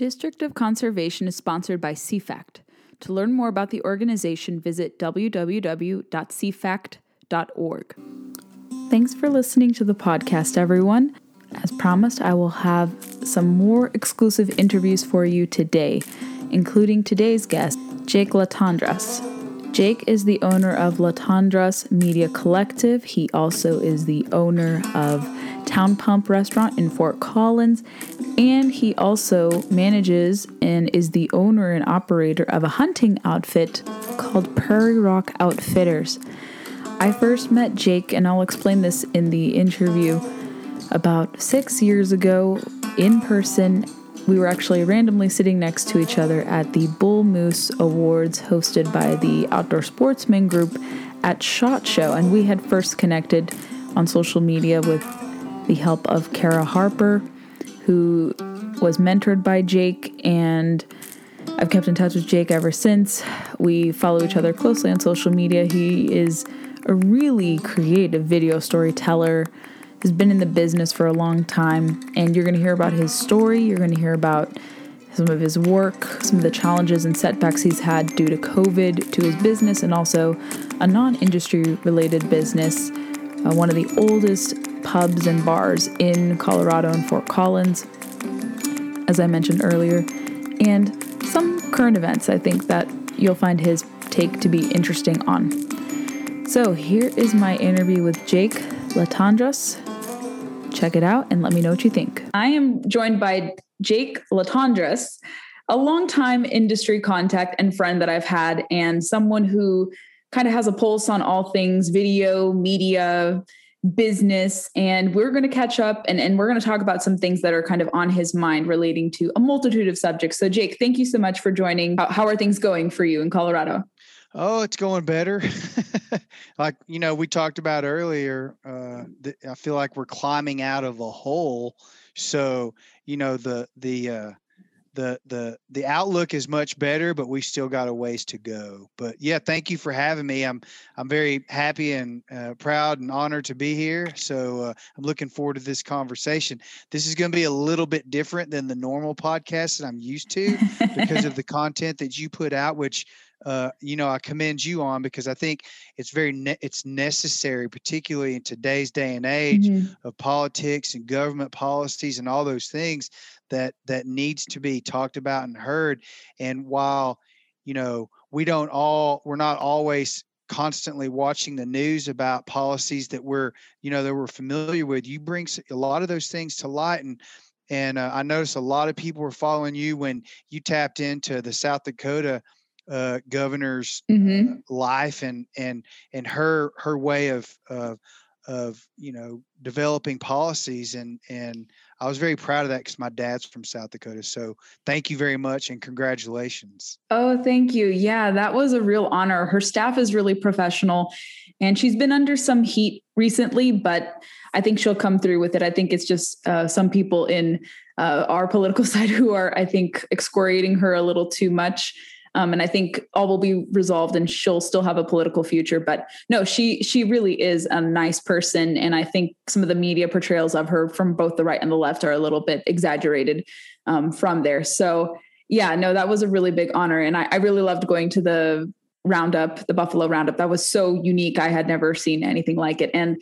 District of Conservation is sponsored by CFACT. To learn more about the organization, visit www.cfact.org. Thanks for listening to the podcast, everyone. As promised, I will have some more exclusive interviews for you today, including today's guest, Jake LaTondras. Jake is the owner of LaTondress Media Collective. He also is the owner of Town Pump Restaurant in Fort Collins, and he also manages and is the owner and operator of a hunting outfit called Prairie Rock Outfitters. I first met Jake, and I'll explain this in the interview, about 6 years ago in person. We were actually randomly sitting next to each other at the Golden Moose Awards hosted by the Outdoor Sportsman Group at SHOT Show, and we had first connected on social media with the help of Kara Harper, who was mentored by Jake, and I've kept in touch with Jake ever since. We follow each other closely on social media. He is a really creative video storyteller. He's been in the business for a long time, and you're going to hear about his story. You're going to hear about some of his work, some of the challenges and setbacks he's had due to COVID, to his business, and also a non-industry related business, one of the oldest pubs and bars in Colorado and Fort Collins, as I mentioned earlier, and some current events I think that you'll find his take to be interesting on. So here is my interview with Jake LaTondras. Check it out and let me know what you think. I am joined by Jake LaTondras, a longtime industry contact and friend that I've had, and someone who kind of has a pulse on all things video, media, business. And we're going to catch up and we're going to talk about some things that are kind of on his mind relating to a multitude of subjects. So Jake, thank you so much for joining. How are things going for you in Colorado? Oh, it's going better. Like, you know, we talked about earlier, I feel like we're climbing out of a hole. So, you know, the outlook is much better, but we still got a ways to go. But yeah, thank you for having me. I'm very happy and proud and honored to be here. So I'm looking forward to this conversation. This is going to be a little bit different than the normal podcast that I'm used to because of the content that you put out, which you know, I commend you on, because I think it's it's necessary, particularly in today's day and age of politics and government policies and all those things that needs to be talked about and heard. And while, you know, we're not always constantly watching the news about policies that we're familiar with, you bring a lot of those things to light. And I noticed a lot of people were following you when you tapped into the South Dakota governor's life and her way of you know, developing policies, and I was very proud of that because my dad's from South Dakota. So thank you very much and congratulations. Oh, thank you. Yeah, that was a real honor. Her staff is really professional, and she's been under some heat recently, but I think she'll come through with it. I think it's just some people in our political side who are, I think, excoriating her a little too much. And I think all will be resolved and she'll still have a political future. But no, she really is a nice person. And I think some of the media portrayals of her from both the right and the left are a little bit exaggerated from there. So yeah, no, that was a really big honor. And I really loved going to the roundup, the Buffalo roundup. That was so unique. I had never seen anything like it. And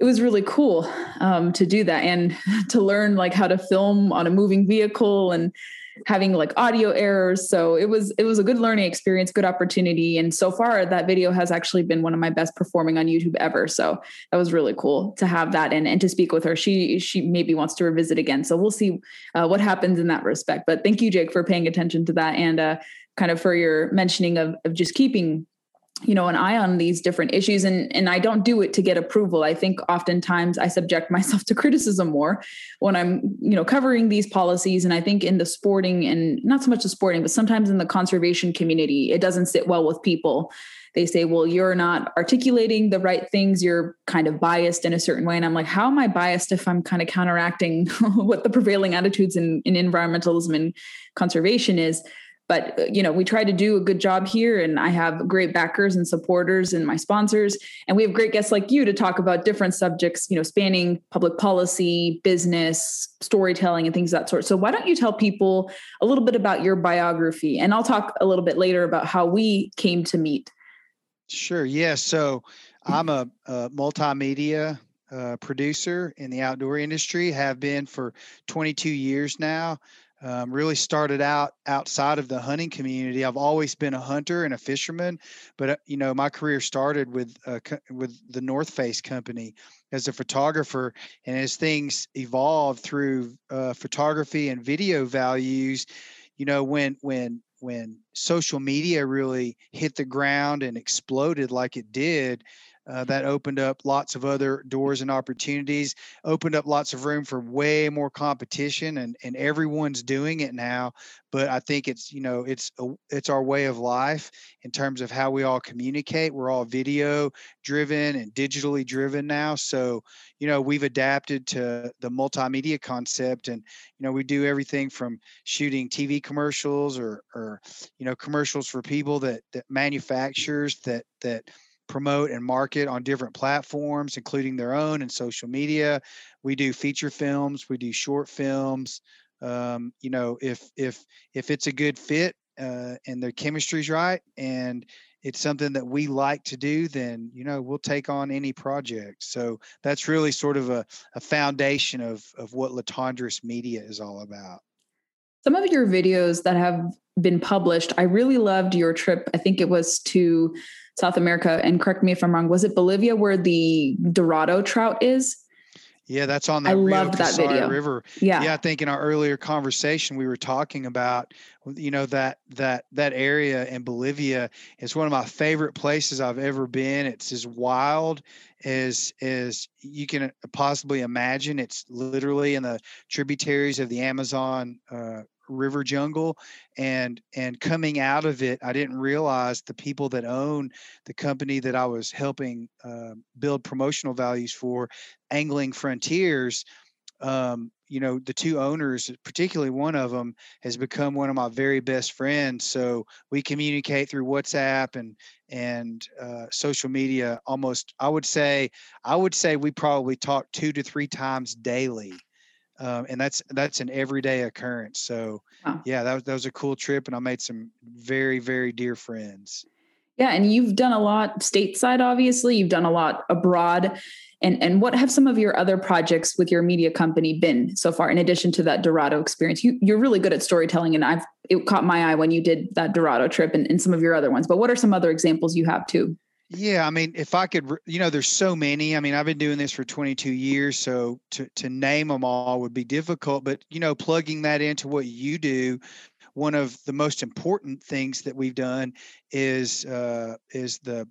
it was really cool to do that and to learn like how to film on a moving vehicle and having like audio errors. So it was a good learning experience, good opportunity. And so far that video has actually been one of my best performing on YouTube ever. So that was really cool to have that and to speak with her. She maybe wants to revisit again. So we'll see what happens in that respect. But thank you, Jake, for paying attention to that and kind of for your mentioning of just keeping, you know, an eye on these different issues. And I don't do it to get approval. I think oftentimes I subject myself to criticism more when I'm, you know, covering these policies. And I think in the sporting, and not so much the sporting, but sometimes in the conservation community, it doesn't sit well with people. They say, well, you're not articulating the right things. You're kind of biased in a certain way. And I'm like, how am I biased if I'm kind of counteracting what the prevailing attitudes in environmentalism and conservation is? But, you know, we try to do a good job here, and I have great backers and supporters and my sponsors. And we have great guests like you to talk about different subjects, you know, spanning public policy, business, storytelling, and things of that sort. So why don't you tell people a little bit about your biography? And I'll talk a little bit later about how we came to meet. Sure. Yeah. So I'm a multimedia producer in the outdoor industry, have been for 22 years now. Really started out outside of the hunting community. I've always been a hunter and a fisherman, but you know, my career started with the North Face company as a photographer. And as things evolved through photography and video values, you know, when social media really hit the ground and exploded like it did, that opened up lots of other doors and opportunities, opened up lots of room for way more competition, and everyone's doing it now. But I think it's, you know, it's our way of life in terms of how we all communicate. We're all video driven and digitally driven now. So, you know, we've adapted to the multimedia concept, and, you know, we do everything from shooting TV commercials or, you know, commercials for people that manufacturers that promote and market on different platforms, including their own and social media. We do feature films, we do short films. You know, if it's a good fit and their chemistry's right, and it's something that we like to do, then, you know, we'll take on any project. So that's really sort of a foundation of what LaTondress Media is all about. Some of your videos that have been published, I really loved your trip. I think it was to South America, and correct me if I'm wrong, was it Bolivia where the Dorado trout is? Yeah, that's on the Rio Casari River. Yeah, I think in our earlier conversation, we were talking about, you know, that area in Bolivia. It's one of my favorite places I've ever been. It's as wild as you can possibly imagine. It's literally in the tributaries of the Amazon river jungle, and coming out of it, I didn't realize the people that own the company that I was helping build promotional values for, Angling Frontiers, you know, the two owners, particularly one of them, has become one of my very best friends. So we communicate through WhatsApp and social media almost, I would say we probably talk 2 to 3 times daily. And that's an everyday occurrence. So wow. Yeah, that was a cool trip, and I made some very, very dear friends. Yeah. And you've done a lot stateside, obviously. You've done a lot abroad. And what have some of your other projects with your media company been so far, in addition to that Dorado experience? You're really good at storytelling, and it caught my eye when you did that Dorado trip and some of your other ones. But what are some other examples you have too? Yeah, I mean, if I could, you know, there's so many. I mean, I've been doing this for 22 years, so to name them all would be difficult. But, you know, plugging that into what you do, one of the most important things that we've done is the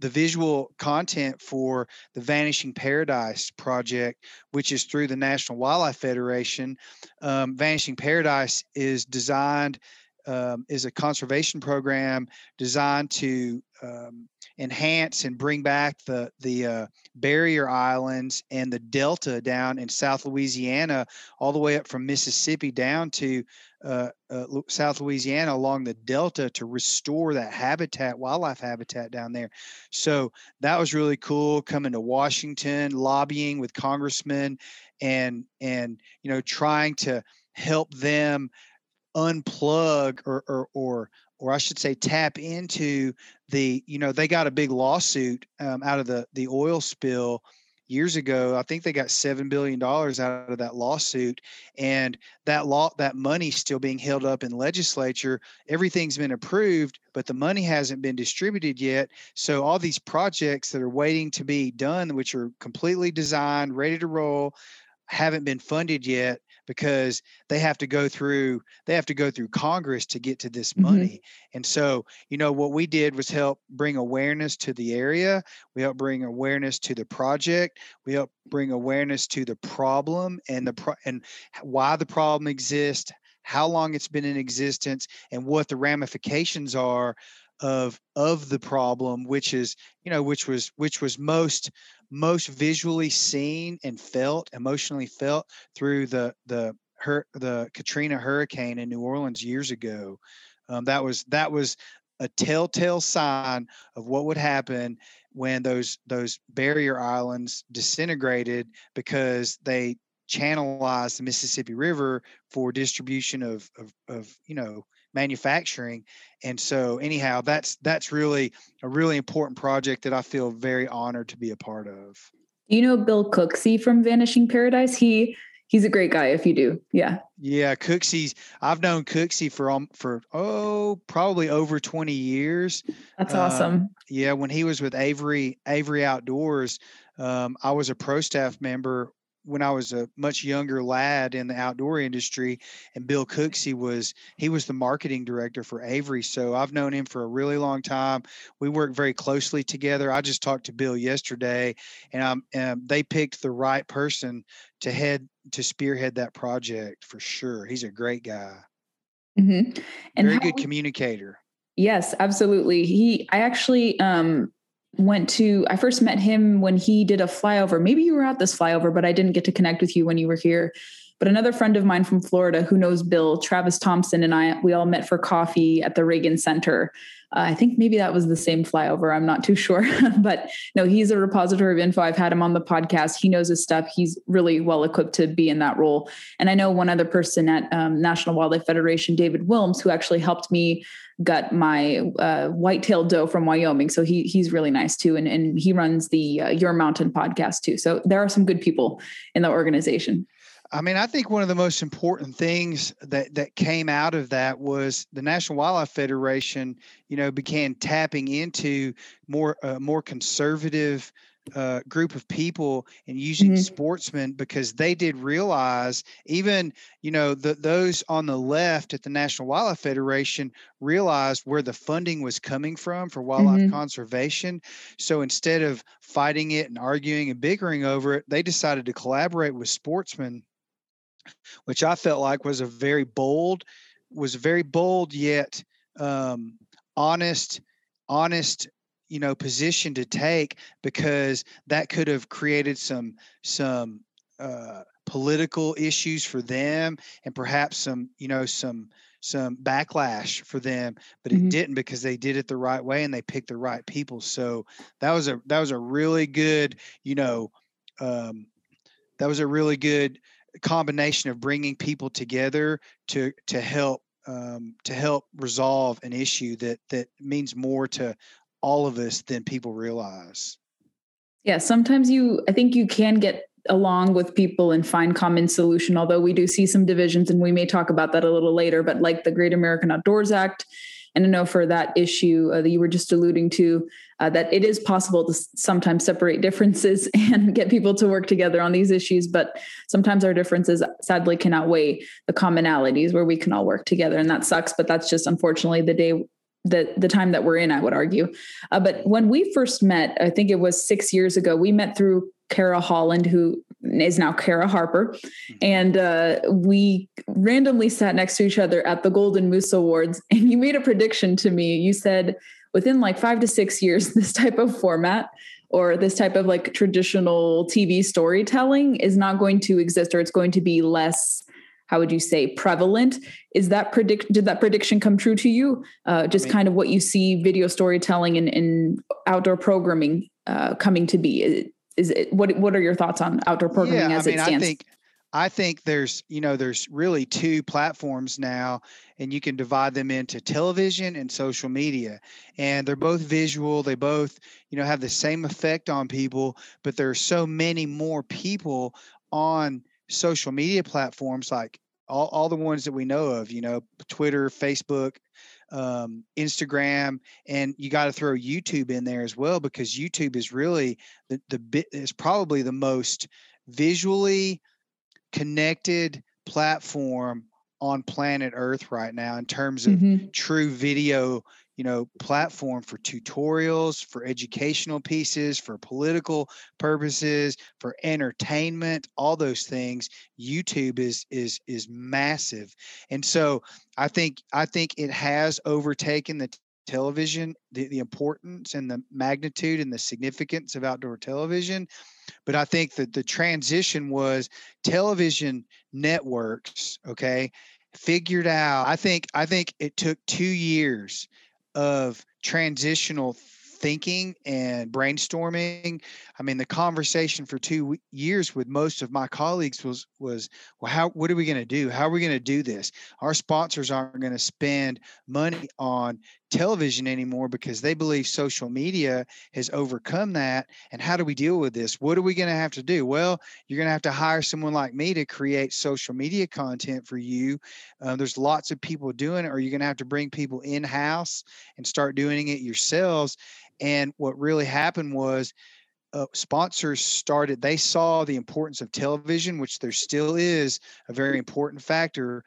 visual content for the Vanishing Paradise project, which is through the National Wildlife Federation. Vanishing Paradise is designed. Is a conservation program designed to enhance and bring back the barrier islands and the delta down in South Louisiana, all the way up from Mississippi down to South Louisiana along the delta, to restore that wildlife habitat down there. So that was really cool, coming to Washington, lobbying with congressmen and you know, trying to help them unplug or I should say tap into the, you know, they got a big lawsuit out of the oil spill years ago. I think they got $7 billion out of that lawsuit, and that money's still being held up in legislature. Everything's been approved, but the money hasn't been distributed yet. So all these projects that are waiting to be done, which are completely designed, ready to roll, haven't been funded yet, because they have to go through Congress to get to this money. Mm-hmm. And so, you know, what we did was help bring awareness to the area. We helped bring awareness to the project. We helped bring awareness to the problem and and why the problem exists, how long it's been in existence, and what the ramifications are of the problem, which is, you know, which was most visually seen and felt, emotionally felt through the the Katrina hurricane in New Orleans years ago. That was a telltale sign of what would happen when those barrier islands disintegrated, because they channelized the Mississippi River for distribution of manufacturing. And so anyhow, that's really a really important project that I feel very honored to be a part of. You know Bill Cooksey from Vanishing Paradise? He's a great guy if you do. Yeah. Yeah. Cooksey's, I've known Cooksey for probably over 20 years. That's awesome. Yeah. When he was with Avery Outdoors, I was a pro staff member when I was a much younger lad in the outdoor industry. And Bill Cooksey was the marketing director for Avery. So I've known him for a really long time. We work very closely together. I just talked to Bill yesterday, and they picked the right person to spearhead that project for sure. He's a great guy. Mm-hmm. And very good communicator. Yes, absolutely. I first met him when he did a flyover. Maybe you were at this flyover, but I didn't get to connect with you when you were here. But another friend of mine from Florida who knows Bill, Travis Thompson, and we all met for coffee at the Reagan Center. I think maybe that was the same flyover. I'm not too sure, but no, he's a repository of info. I've had him on the podcast. He knows his stuff. He's really well equipped to be in that role. And I know one other person at National Wildlife Federation, David Wilms, who actually helped me gut my white-tailed doe from Wyoming. So he's really nice too. And he runs the Your Mountain podcast too. So there are some good people in the organization. I mean, I think one of the most important things that came out of that was the National Wildlife Federation, began tapping into more conservative group of people and using mm-hmm. sportsmen, because they did realize even, those on the left at the National Wildlife Federation realized where the funding was coming from for wildlife mm-hmm. conservation. So instead of fighting it and arguing and bickering over it, they decided to collaborate with sportsmen, which I felt like was a very bold yet honest position to take, because that could have created some political issues for them and perhaps some backlash for them, but mm-hmm. it didn't, because they did it the right way and they picked the right people. So that was a really good, that was a really good combination of bringing people together to help resolve an issue that means more to all of us than people realize. Yeah. Sometimes I think you can get along with people and find common solution, although we do see some divisions, and we may talk about that a little later, but like the Great American Outdoors Act, and I know for that issue that you were just alluding to, that it is possible to sometimes separate differences and get people to work together on these issues. But sometimes our differences sadly can outweigh the commonalities where we can all work together. And that sucks, but that's just unfortunately the time that we're in, I would argue. But when we first met, I think it was 6 years ago, we met through Kara Holland, who is now Kara Harper. And we randomly sat next to each other at the Golden Moose Awards. And you made a prediction to me. You said, within like 5 to 6 years, this type of format or this type of like traditional TV storytelling is not going to exist, or it's going to be less, how would you say, prevalent? Did that prediction come true to you? Kind of what you see video storytelling and outdoor programming coming to be. What are your thoughts on outdoor programming as it stands? I think there's really two platforms now, and you can divide them into television and social media, and they're both visual. They both, have the same effect on people, but there are so many more people on social media platforms, like all the ones that we know of, Twitter, Facebook, Instagram, and you got to throw YouTube in there as well, because YouTube is really probably the most visually connected platform on planet Earth right now in terms of mm-hmm. true video, platform for tutorials, for educational pieces, for political purposes, for entertainment, all those things. YouTube is massive. And so I think it has overtaken the television, the importance and the magnitude and the significance of outdoor television. But I think that the transition was television networks, okay, figured out. I think it took 2 years of transitional thinking and brainstorming. I mean, the conversation for 2 years with most of my colleagues was, well, what are we going to do? How are we going to do this? Our sponsors aren't going to spend money on television anymore because they believe social media has overcome that. And how do we deal with this? What are we going to have to do? Well, you're going to have to hire someone like me to create social media content for you. There's lots of people doing it, or you're going to have to bring people in-house and start doing it yourselves. And what really happened was sponsors started, they saw the importance of television, which there still is a very important factor,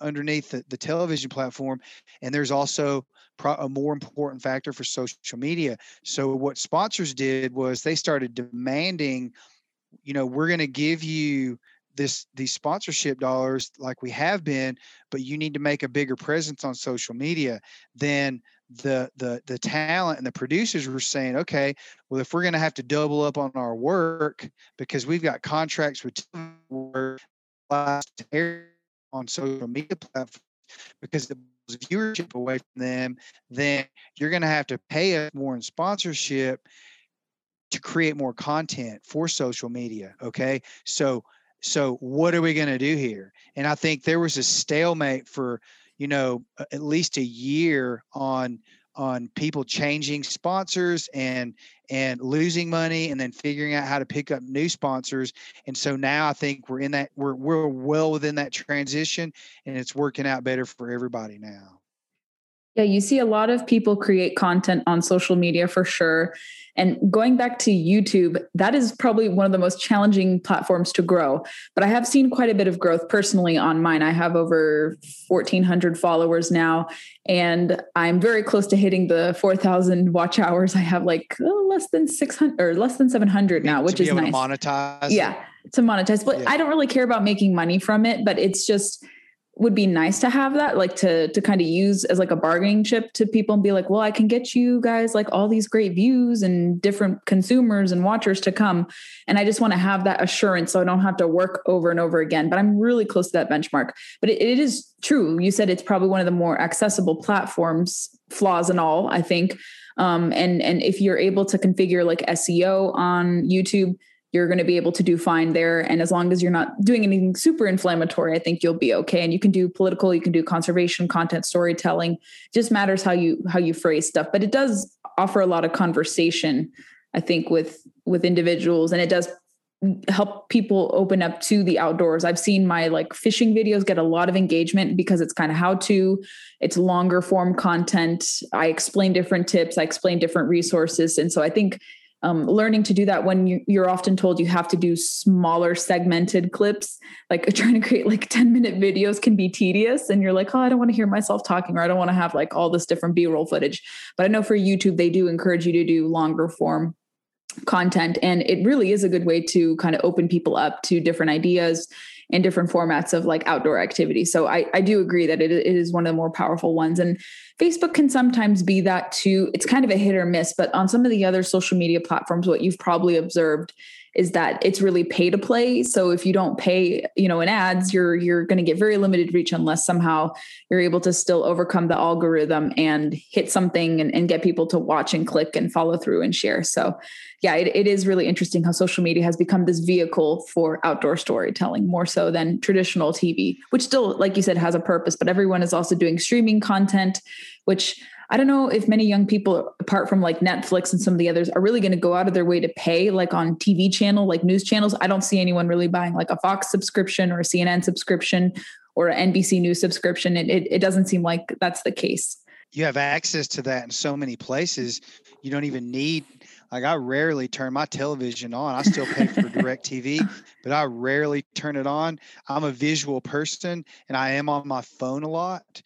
underneath the television platform. And there's also a more important factor for social media. So what sponsors did was they started demanding, we're going to give you these sponsorship dollars like we have been, but you need to make a bigger presence on social media. Then the talent and the producers were saying, okay, well, if we're going to have to double up on our work because we've got contracts with on social media platforms because it pulls viewership away from them, then you're going to have to pay us more in sponsorship to create more content for social media. Okay, so what are we going to do here? And I think there was a stalemate for at least a year on people changing sponsors and losing money and then figuring out how to pick up new sponsors. And so now I think we're in that, we're well within that transition, and it's working out better for everybody now. Yeah, you see a lot of people create content on social media for sure. And going back to YouTube, that is probably one of the most challenging platforms to grow. But I have seen quite a bit of growth personally on mine. I have over 1,400 followers now, and I'm very close to hitting the 4,000 watch hours. I have less than 600 or less than 700 now, which is nice. To monetize. Yeah, to monetize. But yeah. I don't really care about making money from it, but it's just... would be nice to have that, to kind of use as a bargaining chip to people and be like, well, I can get you guys all these great views and different consumers and watchers to come. And I just want to have that assurance so I don't have to work over and over again, but I'm really close to that benchmark. But it is true. You said it's probably one of the more accessible platforms, flaws and all, I think. And if you're able to configure SEO on YouTube, you're going to be able to do fine there. And as long as you're not doing anything super inflammatory, I think you'll be okay. And you can do political, you can do conservation content, storytelling. It just matters how you phrase stuff, but it does offer a lot of conversation, I think, with individuals. And it does help people open up to the outdoors. I've seen my fishing videos get a lot of engagement because it's kind of how to, it's longer form content. I explain different tips, I explain different resources. And so I think learning to do that when you're often told you have to do smaller segmented clips, trying to create 10-minute videos can be tedious, and you're like, oh, I don't want to hear myself talking, or I don't want to have all this different B-roll footage. But I know for YouTube, they do encourage you to do longer form content. And it really is a good way to kind of open people up to different ideas and different formats of outdoor activity. So I do agree that it is one of the more powerful ones. And Facebook can sometimes be that too. It's kind of a hit or miss, but on some of the other social media platforms, what you've probably observed is that it's really pay to play. So if you don't pay, in ads, you're going to get very limited reach unless somehow you're able to still overcome the algorithm and hit something and get people to watch and click and follow through and share. So yeah, it is really interesting how social media has become this vehicle for outdoor storytelling more so than traditional TV, which still, like you said, has a purpose, but everyone is also doing streaming content, which I don't know if many young people, apart from Netflix and some of the others, are really going to go out of their way to pay on TV channel, news channels. I don't see anyone really buying a Fox subscription or a CNN subscription or an NBC News subscription. It doesn't seem like that's the case. You have access to that in so many places. You don't even need, I rarely turn my television on. I still pay for DirecTV, but I rarely turn it on. I'm a visual person and I am on my phone a lot.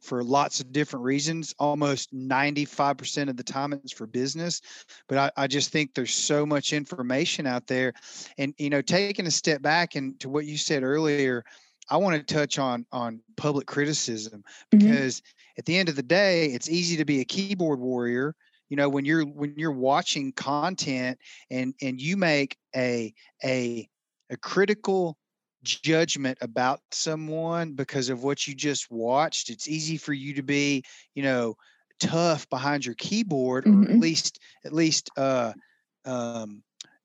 For lots of different reasons. Almost 95% of the time it's for business, but I just think there's so much information out there. And, taking a step back and to what you said earlier, I want to touch on public criticism, because at the end of the day, it's easy to be a keyboard warrior. You know, when you're watching content and you make a critical judgment about someone because of what you just watched, it's easy for you to be, you know, tough behind your keyboard, or at least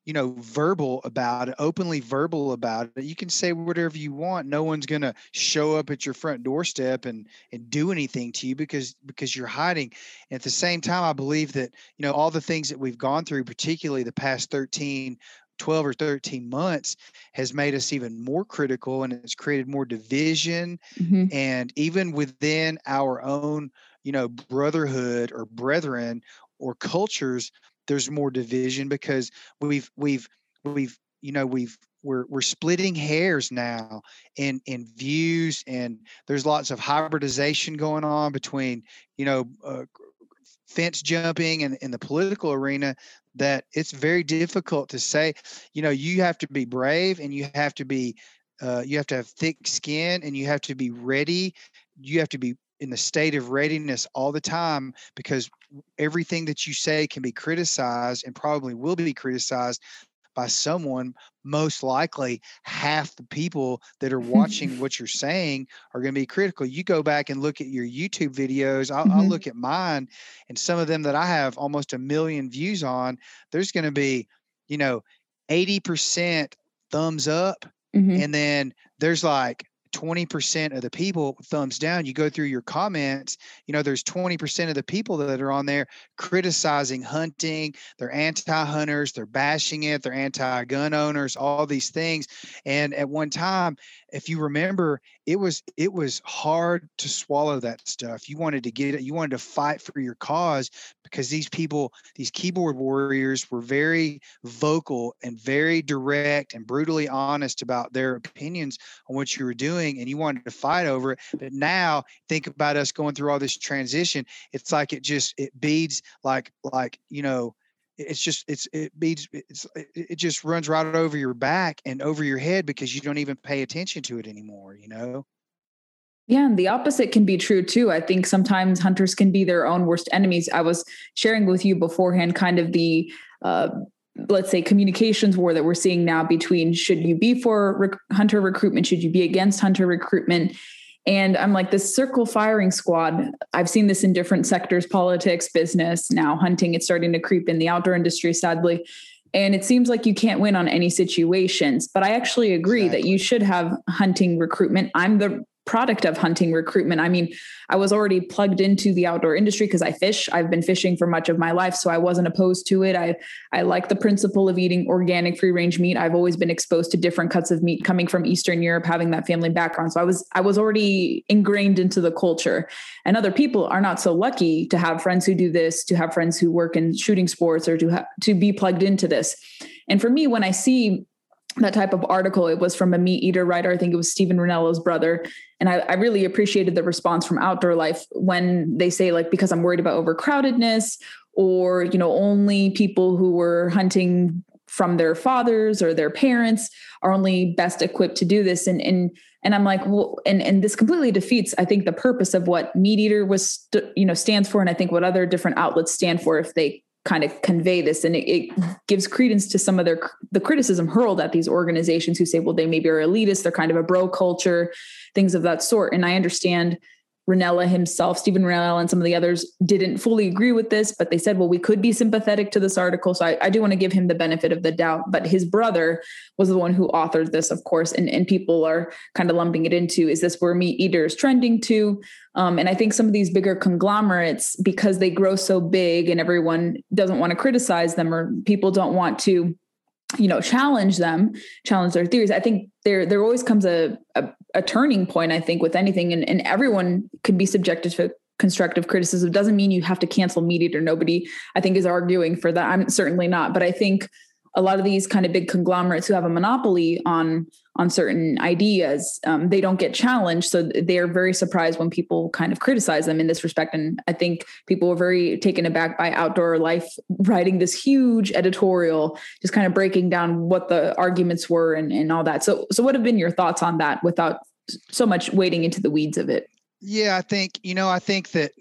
you know, verbal about it, openly verbal about it. You can say whatever you want. No one's going to show up at your front doorstep and do anything to you because you're hiding. And at the same time, I believe that, you know, all the things that we've gone through, particularly the past 12 or 13 months, has made us even more critical, and it's created more division. And even within our own, you know, brotherhood or brethren or cultures, there's more division because we're splitting hairs now in views, and there's lots of hybridization going on between, you know, fence jumping and in the political arena, that it's very difficult to say, you know, you have to be brave, and you have to be, you have to have thick skin, and you have to be ready. You have to be in the state of readiness all the time, because everything that you say can be criticized, and probably will be criticized by someone. Most likely half the people that are watching what you're saying are going to be critical. You go back and look at your YouTube videos. I'll look at mine, and some of them that I have almost 1 million views on, there's going to be, you know, 80% thumbs up. And then there's like 20% of the people thumbs down. You go through your comments, you know, there's 20% of the people that are on there criticizing hunting. They're anti-hunters, they're bashing it, they're anti-gun owners, all these things. And at one time, if you remember, it was hard to swallow that stuff. You wanted to get it. You wanted to fight for your cause, because these people, these keyboard warriors, were very vocal and very direct and brutally honest about their opinions on what you were doing, and you wanted to fight over it. But now, think about us going through all this transition. It's like it beads like you know. It just runs right over your back and over your head, because you don't even pay attention to it anymore, you know? Yeah. And the opposite can be true too. I think sometimes hunters can be their own worst enemies. I was sharing with you beforehand, kind of the, let's say, communications war that we're seeing now between, should you be for hunter recruitment? Should you be against hunter recruitment? And I'm like, this circle firing squad, I've seen this in different sectors, politics, business, now hunting, it's starting to creep in the outdoor industry, sadly. And it seems like you can't win on any situations, but I actually agree that you should have hunting recruitment. I'm the product of hunting recruitment. I mean, I was already plugged into the outdoor industry because I fish. I've been fishing for much of my life, so I wasn't opposed to it. I like the principle of eating organic free-range meat. I've always been exposed to different cuts of meat coming from Eastern Europe, having that family background. So I was already ingrained into the culture. And other people are not so lucky to have friends who do this, to have friends who work in shooting sports, or to be plugged into this. And for me, when I see that type of article, it was from a Meat Eater writer. I think it was Stephen Ranello's brother. And I really appreciated the response from Outdoor Life when they say, like, because I'm worried about overcrowdedness, or, you know, only people who were hunting from their fathers or their parents are only best equipped to do this. And I'm like, well, and this completely defeats, I think, the purpose of what Meat Eater was, you know, stands for. And I think what other different outlets stand for, if they kind of convey this, and it gives credence to some of the criticism hurled at these organizations who say, well, they maybe are elitist, they're kind of a bro culture, things of that sort. And I understand Ranella himself, Stephen Ranella, and some of the others didn't fully agree with this, but they said, well, we could be sympathetic to this article. So I do want to give him the benefit of the doubt, but his brother was the one who authored this, of course, and people are kind of lumping it into, is this where Meat Eater is trending to? And I think some of these bigger conglomerates, because they grow so big and everyone doesn't want to criticize them, or people don't want to, you know, challenge them, challenge their theories. I think there always comes a turning point, I think, with anything. And everyone could be subjected to constructive criticism. Doesn't mean you have to cancel Meat Eater. Nobody, I think, is arguing for that. I'm certainly not. But I think a lot of these kind of big conglomerates who have a monopoly on certain ideas, they don't get challenged. So they're very surprised when people kind of criticize them in this respect. And I think people were very taken aback by Outdoor Life writing this huge editorial, just kind of breaking down what the arguments were and all that. So what have been your thoughts on that without so much wading into the weeds of it? Yeah, I think that,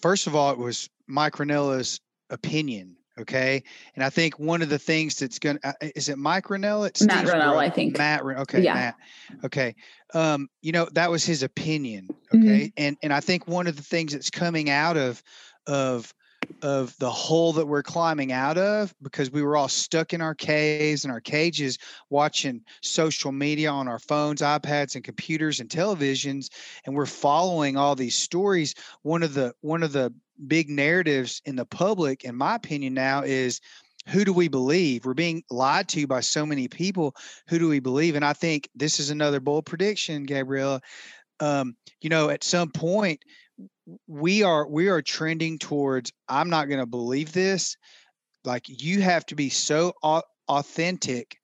first of all, it was Mike Ranella's opinion. Okay. And I think one of the things that's going to, is it Mike Ranella? It's Matt Ranella, I think. Okay. Yeah. Matt. Okay. That was his opinion. Okay. Mm-hmm. And I think one of the things that's coming out of the hole that we're climbing out of, because we were all stuck in our caves and our cages, watching social media on our phones, iPads, and computers and televisions. And we're following all these stories. One of the big narratives in the public, in my opinion now, is who do we believe? We're being lied to by so many people. Who do we believe? And I think this is another bold prediction, Gabriella. At some point, we are trending towards, I'm not going to believe this. Like, you have to be so authentic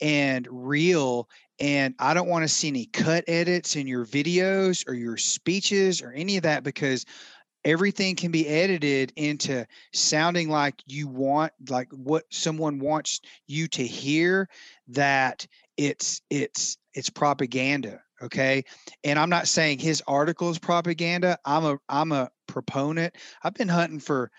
and real, and I don't want to see any cut edits in your videos or your speeches or any of that, because everything can be edited into sounding like you want, like what someone wants you to hear, that it's propaganda. Okay. And I'm not saying his article is propaganda. I'm a proponent. I've been hunting for,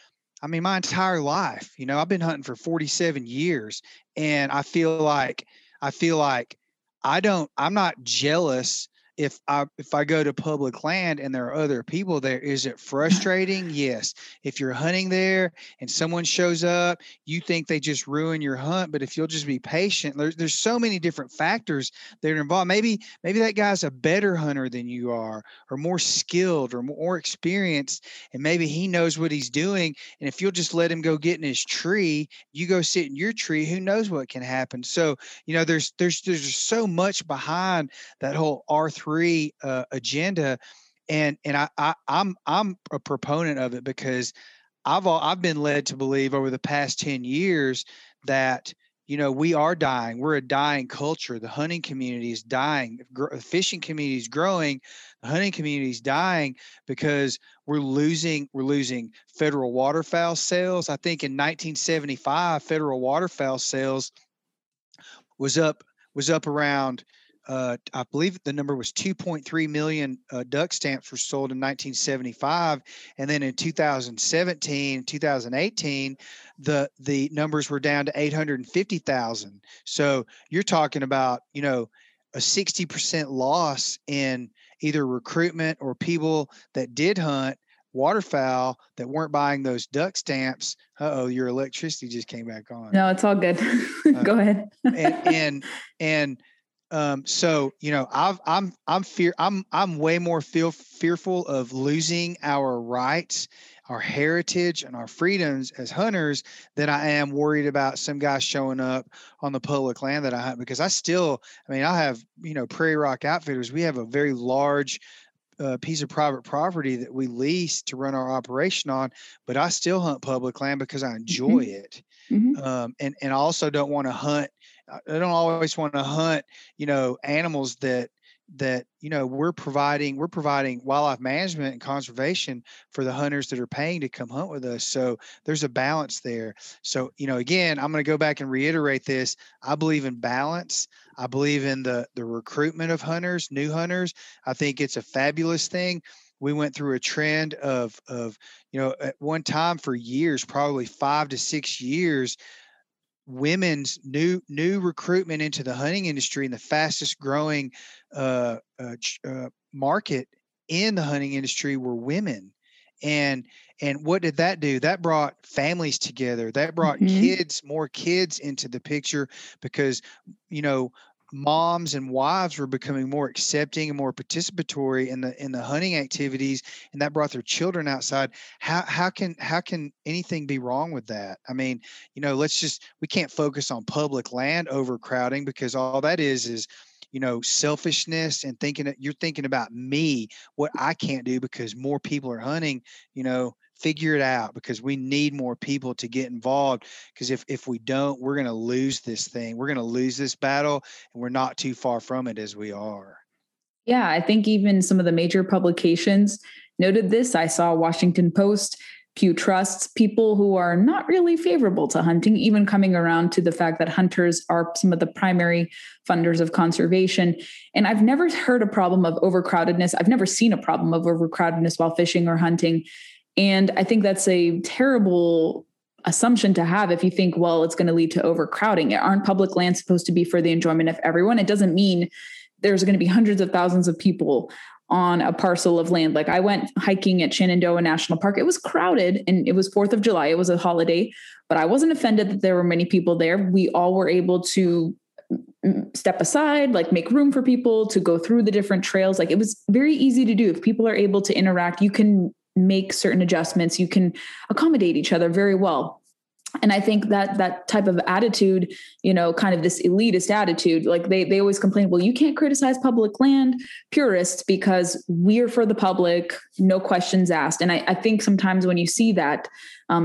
my entire life. I've been hunting for 47 years, and I feel like I'm not jealous if I go to public land and there are other people there. Is it frustrating? Yes. If you're hunting there and someone shows up, you think they just ruin your hunt. But if you'll just be patient, there's so many different factors that are involved. Maybe that guy's a better hunter than you are, or more skilled, or more experienced, and maybe he knows what he's doing. And if you'll just let him go get in his tree, you go sit in your tree, who knows what can happen. So, there's so much behind that whole R3 agenda, and I'm a proponent of it, because I've been led to believe over the past 10 years that we are dying. We're a dying culture. The hunting community is dying. The fishing community is growing. The hunting community is dying because we're losing federal waterfowl sales. I think in 1975, federal waterfowl sales was up around, I believe the number was 2.3 million duck stamps were sold in 1975. And then in 2017, 2018, the numbers were down to 850,000. So you're talking about, a 60% loss in either recruitment or people that did hunt waterfowl that weren't buying those duck stamps. Uh-oh, your electricity just came back on. No, it's all good. Go ahead. I'm way more fearful of losing our rights, our heritage, and our freedoms as hunters than I am worried about some guy showing up on the public land that I hunt, because I have, Prairie Rock Outfitters. We have a very large piece of private property that we lease to run our operation on, but I still hunt public land because I enjoy mm-hmm. it. Mm-hmm. And I also don't want to hunt. I don't always want to hunt, animals that we're providing wildlife management and conservation for the hunters that are paying to come hunt with us. So there's a balance there. So, again, I'm going to go back and reiterate this. I believe in balance. I believe in the recruitment of hunters, new hunters. I think it's a fabulous thing. We went through a trend of at one time for years, probably 5 to 6 years, women's new recruitment into the hunting industry, and the fastest growing market in the hunting industry were women. And what did that do? That brought families together. That brought mm-hmm. more kids into the picture, because, moms and wives were becoming more accepting and more participatory in the hunting activities, and that brought their children outside. How can anything be wrong with that? We can't focus on public land overcrowding, because all that is selfishness and thinking about me, what I can't do because more people are hunting. Figure it out, because we need more people to get involved, because if we don't, we're going to lose this thing. We're going to lose this battle, and we're not too far from it as we are. Yeah, I think even some of the major publications noted this. I saw Washington Post Pew trusts people who are not really favorable to hunting, even coming around to the fact that hunters are some of the primary funders of conservation. And I've never heard a problem of overcrowdedness. I've never seen a problem of overcrowdedness while fishing or hunting. And I think that's a terrible assumption to have if you think, well, it's going to lead to overcrowding. Aren't public lands supposed to be for the enjoyment of everyone? It doesn't mean there's going to be hundreds of thousands of people on a parcel of land. Like, I went hiking at Shenandoah National Park. It was crowded and it was 4th of July. It was a holiday, but I wasn't offended that there were many people there. We all were able to step aside, like make room for people to go through the different trails. Like, it was very easy to do. If people are able to interact, you can make certain adjustments. You can accommodate each other very well. And I think that that type of attitude, you know, kind of this elitist attitude, like they always complain, well, you can't criticize public land purists because we're for the public, no questions asked. And I think sometimes when you see that,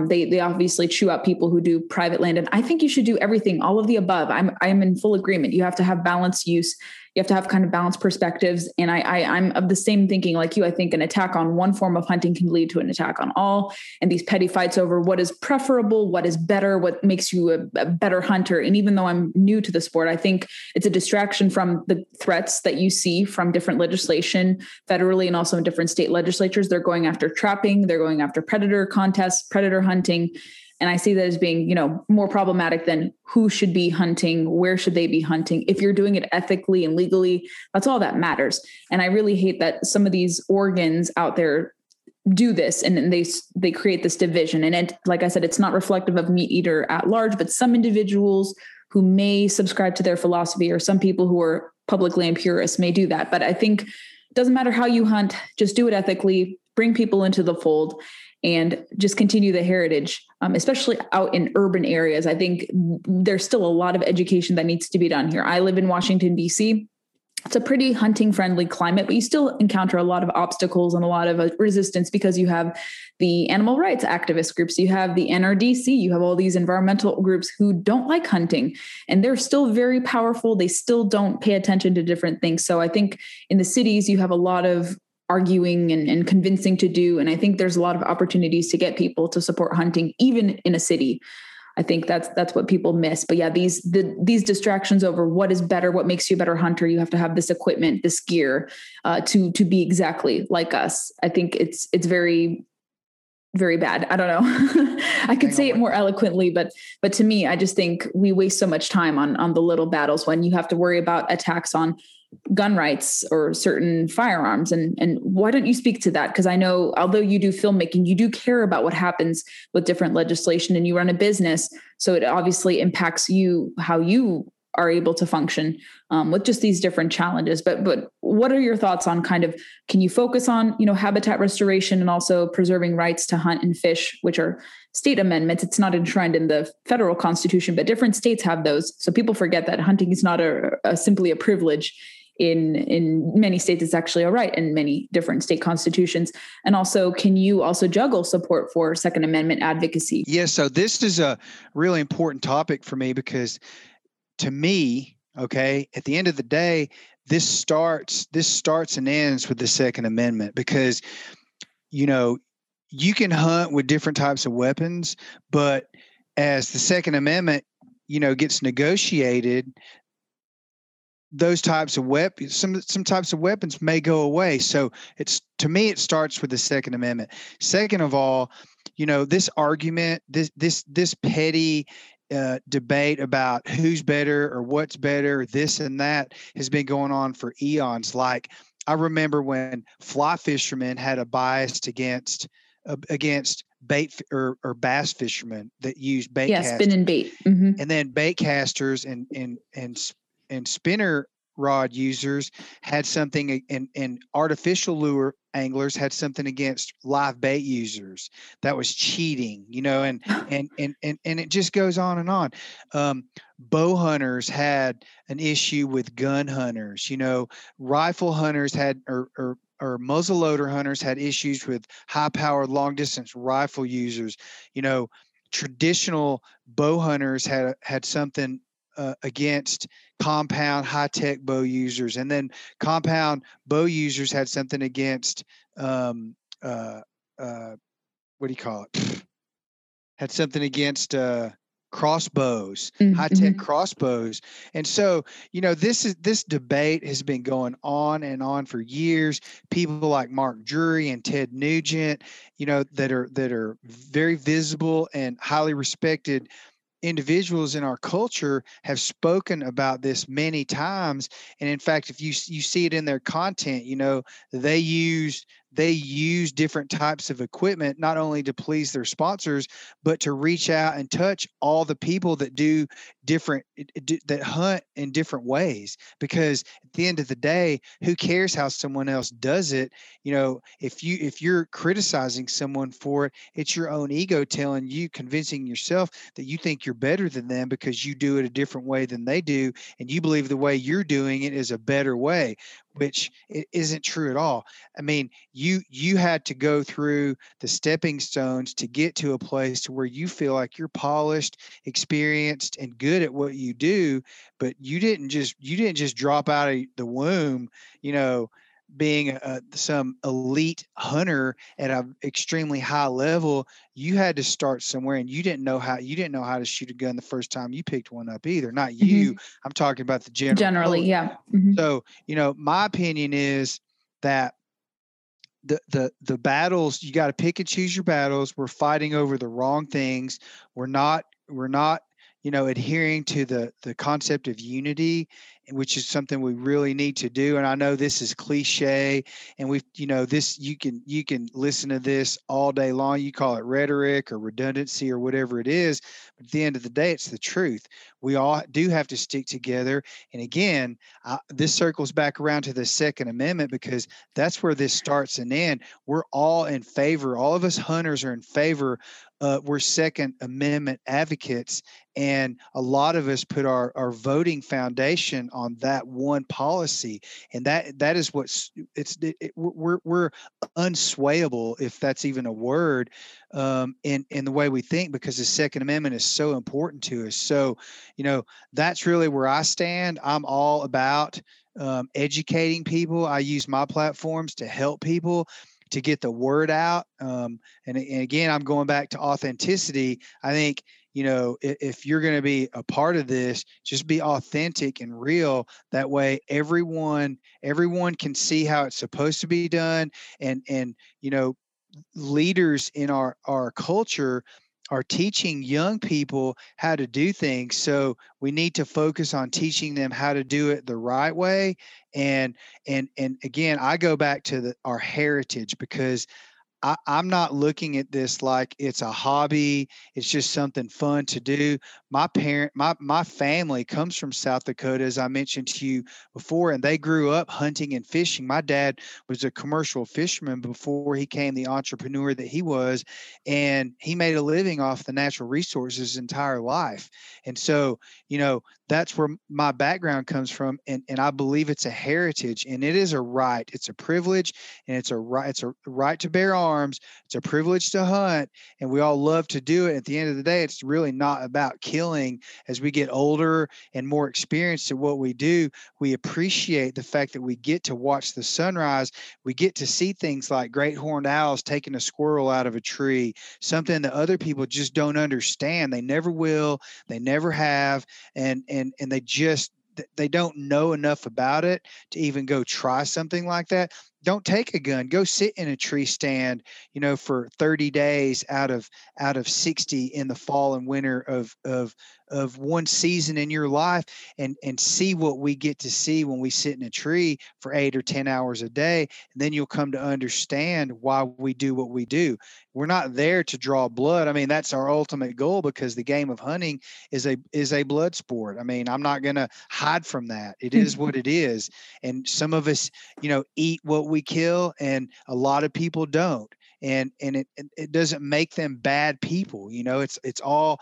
they obviously chew out people who do private land. And I think you should do everything, all of the above. I'm in full agreement. You have to have balanced use. You have to have kind of balanced perspectives. And I'm of the same thinking like you. I think an attack on one form of hunting can lead to an attack on all. And these petty fights over what is preferable, what is better, what makes you a better hunter. And even though I'm new to the sport, I think it's a distraction from the threats that you see from different legislation federally and also in different state legislatures. They're going after trapping. They're going after predator contests, predator hunting. And I see that as being, you know, more problematic than who should be hunting, where should they be hunting. If you're doing it ethically and legally, that's all that matters. And I really hate that some of these organs out there do this and they create this division. And it, like I said, it's not reflective of Meat Eater at large, but some individuals who may subscribe to their philosophy or some people who are public land purists may do that. But I think it doesn't matter how you hunt, just do it ethically, bring people into the fold, and just continue the heritage, especially out in urban areas. I think there's still a lot of education that needs to be done here. I live in Washington, D.C. It's a pretty hunting-friendly climate, but you still encounter a lot of obstacles and a lot of resistance because you have the animal rights activist groups, you have the NRDC, you have all these environmental groups who don't like hunting, and they're still very powerful. They still don't pay attention to different things. So I think in the cities, you have a lot of arguing and convincing to do. And I think there's a lot of opportunities to get people to support hunting, even in a city. I think that's what people miss. But yeah, these distractions over what is better, what makes you a better hunter. You have to have this equipment, this gear, to be exactly like us. I think it's very, very bad. I don't know. I could say it more eloquently, but to me, I just think we waste so much time on the little battles when you have to worry about attacks on gun rights or certain firearms. And why don't you speak to that? Because I know, although you do filmmaking, you do care about what happens with different legislation and you run a business. So it obviously impacts you, how you are able to function with just these different challenges. But what are your thoughts on kind of, can you focus on, you know, habitat restoration and also preserving rights to hunt and fish, which are state amendments? It's not enshrined in the federal constitution, but different states have those. So people forget that hunting is not simply a privilege. In many states, it's actually a right in many different state constitutions. And also, can you also juggle support for Second Amendment advocacy? Yeah, so this is a really important topic for me because to me, okay, at the end of the day, this starts and ends with the Second Amendment because, you know, you can hunt with different types of weapons, but as the Second Amendment, you know, gets negotiated, those types of weapons, some types of weapons may go away. So it's, to me, it starts with the Second Amendment. Second of all, you know, this argument, this petty debate about who's better or what's better, this and that has been going on for eons. Like, I remember when fly fishermen had a bias against bait or bass fishermen that used bait. Yeah, casters. Spin and bait. Mm-hmm. And then bait casters and spinner rod users had something, and artificial lure anglers had something against live bait users. That was cheating, you know, and it just goes on and on. Bow hunters had an issue with gun hunters, you know, rifle hunters had, or muzzleloader hunters had issues with high powered long distance rifle users. You know, traditional bow hunters had something against compound high-tech bow users, and then compound bow users had something against what do you call it? Had something against crossbows, high-tech crossbows. And so, you know, this debate has been going on and on for years. People like Mark Drury and Ted Nugent, you know, that are very visible and highly respected individuals in our culture have spoken about this many times. And in fact, if you see it in their content, you know, they use different types of equipment, not only to please their sponsors, but to reach out and touch all the people that do different, that hunt in different ways. Because at the end of the day, who cares how someone else does it? You know, if you're criticizing someone for it, it's your own ego telling you, convincing yourself that you think you're better than them because you do it a different way than they do. And you believe the way you're doing it is a better way, which it isn't true at all. I mean, you had to go through the stepping stones to get to a place to where you feel like you're polished, experienced, and good at what you do, but you didn't just drop out of the womb, you know, being some elite hunter at an extremely high level. You had to start somewhere, and you didn't know how to shoot a gun the first time you picked one up either. Not you. I'm talking about the generally, public. Yeah. Mm-hmm. So, you know, my opinion is that the battles, you got to pick and choose your battles. We're fighting over the wrong things. We're not, you know, adhering to the concept of unity, which is something we really need to do. And I know this is cliche, and we've, you know, this, you can listen to this all day long. You call it rhetoric or redundancy or whatever it is, but at the end of the day, it's the truth. We all do have to stick together. And again, this circles back around to the Second Amendment, because that's where this starts and end. We're all in favor. All of us hunters are in favor. We're Second Amendment advocates, and a lot of us put our voting foundation on that one policy, and that is what's we're unswayable, if that's even a word, in the way we think, because the Second Amendment is so important to us. So, you know, that's really where I stand. I'm all about educating people. I use my platforms to help people, to get the word out. And again, I'm going back to authenticity. I think, you know, if you're going to be a part of this, just be authentic and real. That way, everyone can see how it's supposed to be done. And, you know, leaders in our culture are teaching young people how to do things. So we need to focus on teaching them how to do it the right way. And again, I go back to our heritage, because I'm not looking at this like it's a hobby. It's just something fun to do. My family comes from South Dakota, as I mentioned to you before, and they grew up hunting and fishing. My dad was a commercial fisherman before he came the entrepreneur that he was, and he made a living off the natural resources his entire life. And so, you know, that's where my background comes from, and I believe it's a heritage, and it is a right. It's a privilege, and it's a right to bear arms. It's a privilege to hunt, and we all love to do it. At the end of the day, it's really not about killing. As we get older and more experienced at what we do, we appreciate the fact that we get to watch the sunrise. We get to see things like great horned owls taking a squirrel out of a tree, something that other people just don't understand. They never will. They never have. And they don't know enough about it to even go try something like that. Don't take a gun. Go sit in a tree stand, you know, for 30 days out of 60 in the fall and winter of one season in your life, and see what we get to see when we sit in a tree for 8 or 10 hours a day. And then you'll come to understand why we do what we do. We're not there to draw blood. I mean, that's our ultimate goal, because the game of hunting is a blood sport. I mean, I'm not going to hide from that. It is what it is. And some of us, you know, eat what we kill, and a lot of people don't. And it doesn't make them bad people. You know, it's all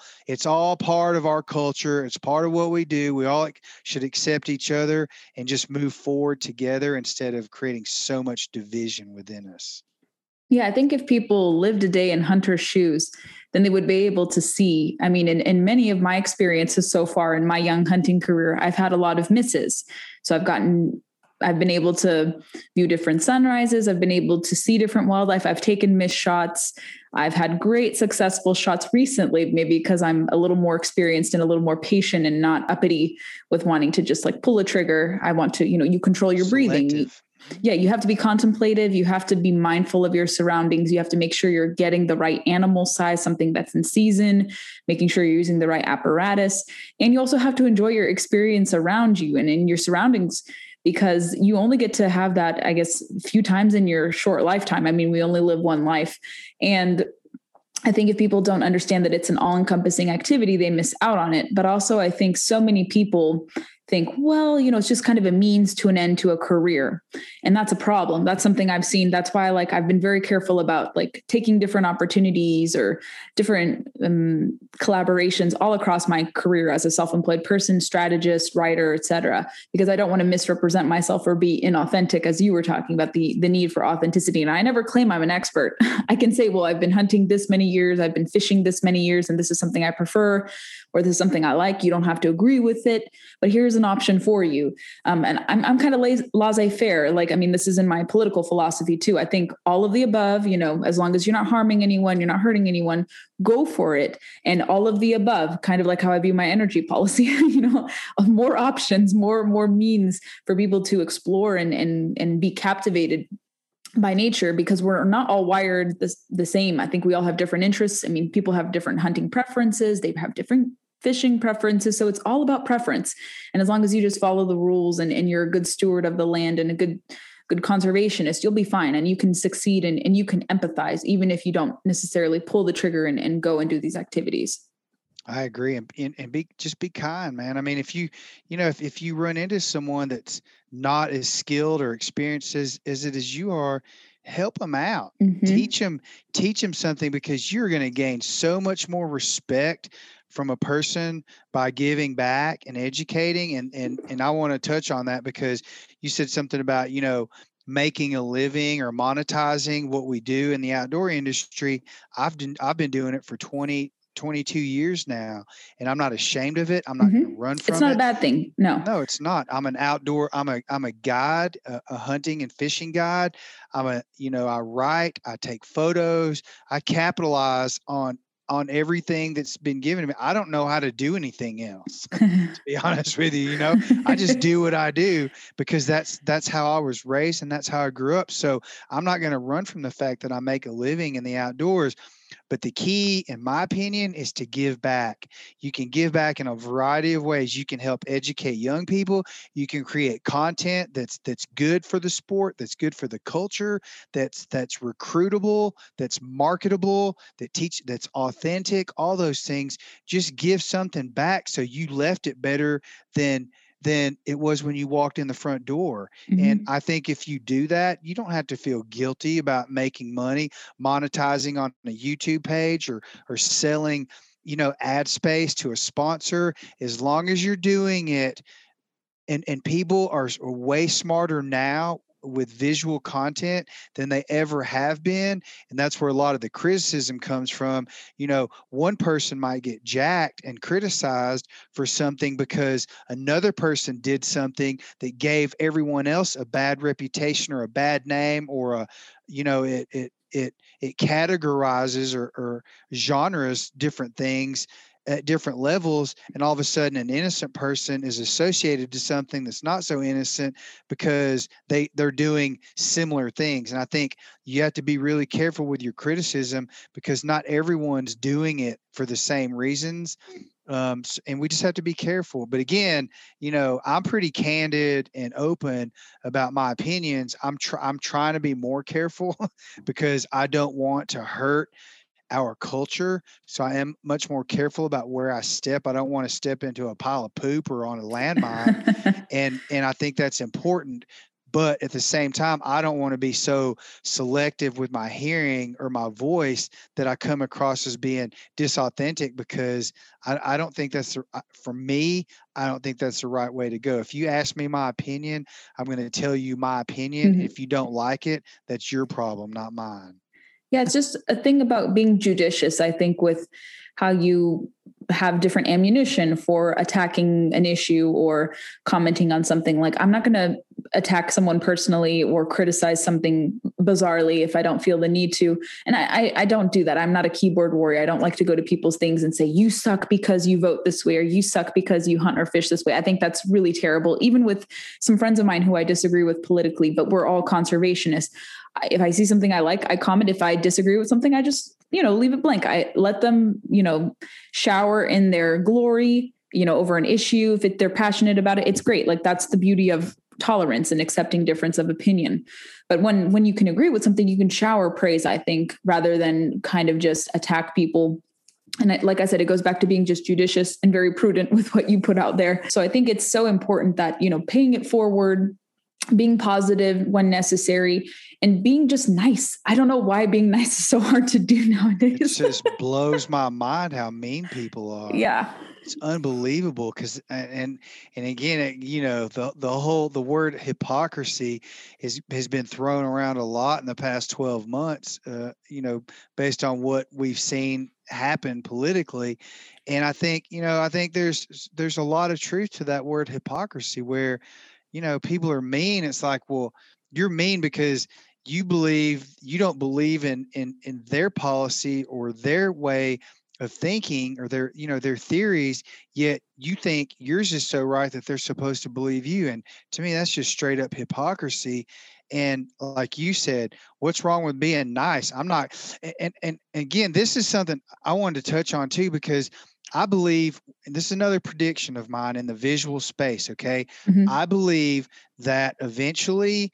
part of our culture. It's part of what we do. We all should accept each other and just move forward together, instead of creating so much division within us. Yeah, I think if people lived a day in hunter's shoes, then they would be able to see. I mean, in many of my experiences so far in my young hunting career, I've had a lot of misses. So I've gotten I've been able to view different sunrises. I've been able to see different wildlife. I've taken missed shots. I've had great successful shots recently, maybe because I'm a little more experienced and a little more patient and not uppity with wanting to just like pull a trigger. I want to, you know, you control your breathing. Selective. Yeah, you have to be contemplative. You have to be mindful of your surroundings. You have to make sure you're getting the right animal size, something that's in season, making sure you're using the right apparatus. And you also have to enjoy your experience around you and in your surroundings, because you only get to have that, I guess, few times in your short lifetime. I mean, we only live one life. And I think if people don't understand that it's an all-encompassing activity, they miss out on it. But also, I think so many people think, well, you know, it's just kind of a means to an end to a career. And that's a problem. That's something I've seen. That's why, like, I've been very careful about like taking different opportunities or different collaborations all across my career as a self-employed person, strategist, writer, et cetera, because I don't want to misrepresent myself or be inauthentic, as you were talking about the need for authenticity. And I never claim I'm an expert. I can say, well, I've been hunting this many years, I've been fishing this many years, and this is something I prefer, or this is something I like. You don't have to agree with it, but here's an option for you. And I'm kind of laissez-faire. Like, I mean, this is in my political philosophy too. I think all of the above, you know, as long as you're not harming anyone, you're not hurting anyone, go for it. And all of the above, kind of like how I view my energy policy, you know, of more options, more means for people to explore and be captivated by nature, because we're not all wired the same. I think we all have different interests. I mean, people have different hunting preferences. They have different fishing preferences. So it's all about preference. And as long as you just follow the rules and you're a good steward of the land and a good conservationist, you'll be fine. And you can succeed and you can empathize, even if you don't necessarily pull the trigger and go and do these activities. I agree. And just be kind, man. I mean, if you run into someone that's not as skilled or experienced as you are, help them out, mm-hmm. teach them something, because you're going to gain so much more respect from a person by giving back and educating. And I want to touch on that, because you said something about, you know, making a living or monetizing what we do in the outdoor industry. I've been doing it for 22 years now, and I'm not ashamed of it. I'm not mm-hmm. going to run from it. It's not a bad thing. No, it's not. I'm an outdoor, I'm a guide, a hunting and fishing guide. I write, I take photos, I capitalize on everything that's been given to me. I don't know how to do anything else, to be honest with you. You know, I just do what I do, because that's how I was raised and that's how I grew up. So I'm not going to run from the fact that I make a living in the outdoors. But the key, in my opinion, is to give back. You can give back in a variety of ways. You can help educate young people. You can create content that's good for the sport, that's good for the culture, that's recruitable, that's marketable, that's authentic, all those things. Just give something back so you left it better than it was when you walked in the front door. Mm-hmm. And I think if you do that, you don't have to feel guilty about making money, monetizing on a YouTube page or selling, you know, ad space to a sponsor, as long as you're doing it. And people are way smarter now with visual content than they ever have been. And that's where a lot of the criticism comes from. You know, one person might get jacked and criticized for something because another person did something that gave everyone else a bad reputation or a bad name, or it categorizes or genres different things at different levels, and all of a sudden an innocent person is associated to something that's not so innocent because they're doing similar things. And I think you have to be really careful with your criticism, because not everyone's doing it for the same reasons. And we just have to be careful. But again, you know, I'm pretty candid and open about my opinions. I'm trying to be more careful because I don't want to hurt our culture. So I am much more careful about where I step. I don't want to step into a pile of poop or on a landmine. and I think that's important. But at the same time, I don't want to be so selective with my hearing or my voice that I come across as being disauthentic, because I don't think that's, for me, I don't think that's the right way to go. If you ask me my opinion, I'm going to tell you my opinion. Mm-hmm. If you don't like it, that's your problem, not mine. Yeah, it's just a thing about being judicious, I think, with how you have different ammunition for attacking an issue or commenting on something. Like, I'm not going to attack someone personally or criticize something bizarrely if I don't feel the need to. And I don't do that. I'm not a keyboard warrior. I don't like to go to people's things and say, you suck because you vote this way, or you suck because you hunt or fish this way. I think that's really terrible, even with some friends of mine who I disagree with politically, but we're all conservationists. If I see something I like, I comment. If I disagree with something, I just, leave it blank. I let them, shower in their glory, over an issue. If they're passionate about it, it's great. Like, that's the beauty of tolerance and accepting difference of opinion. But when you can agree with something, you can shower praise, I think, rather than kind of just attack people. And like I said, it goes back to being just judicious and very prudent with what you put out there. So I think it's so important that, paying it forward, being positive when necessary, and being just nice. I don't know why being nice is so hard to do nowadays. It just blows my mind how mean people are. Yeah. It's unbelievable. Cause, and again, the word hypocrisy has been thrown around a lot in the past 12 months, based on what we've seen happen politically. And I think there's a lot of truth to that word hypocrisy, where, people are mean. It's like, well, you're mean because you don't believe in their policy or their way of thinking or their, their theories, yet you think yours is so right that they're supposed to believe you. And to me, that's just straight up hypocrisy. And like you said, what's wrong with being nice? I'm not. And again, this is something I wanted to touch on too, because I believe, and this is another prediction of mine in the visual space. Okay. Mm-hmm. I believe that eventually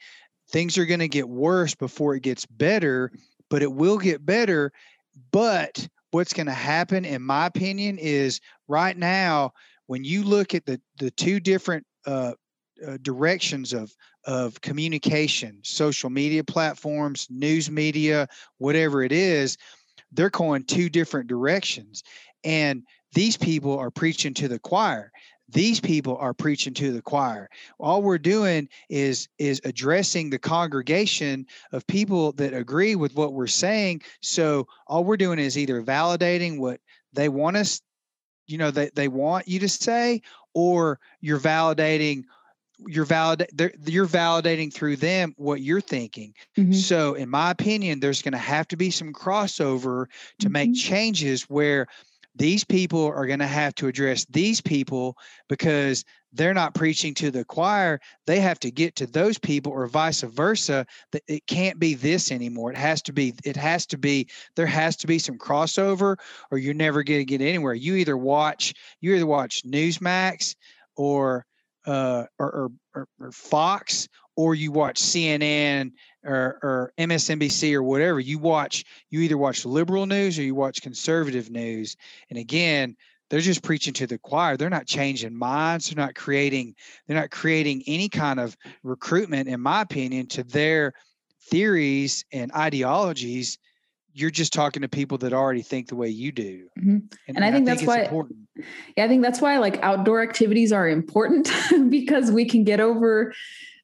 things are going to get worse before it gets better, but it will get better. But what's going to happen, in my opinion, is right now, when you look at the two different directions of communication, social media platforms, news media, whatever it is, they're going two different directions. And these people are preaching to the choir. All we're doing is addressing the congregation of people that agree with what we're saying. So all we're doing is either validating what they want us, they want you to say, or you're validating through them what you're thinking. Mm-hmm. So in my opinion, there's going to have to be some crossover to mm-hmm. make changes where these people are going to have to address these people because they're not preaching to the choir. They have to get to those people, or vice versa. It can't be this anymore. There has to be some crossover, or you're never going to get anywhere. You either watch Newsmax or Fox, or you watch CNN or MSNBC or whatever. You either watch liberal news or you watch conservative news. And again, they're just preaching to the choir. They're not changing minds. They're not creating any kind of recruitment, in my opinion, to their theories and ideologies. You're just talking to people that already think the way you do. Mm-hmm. And I think that's why important. Yeah, I think that's why outdoor activities are important because we can get over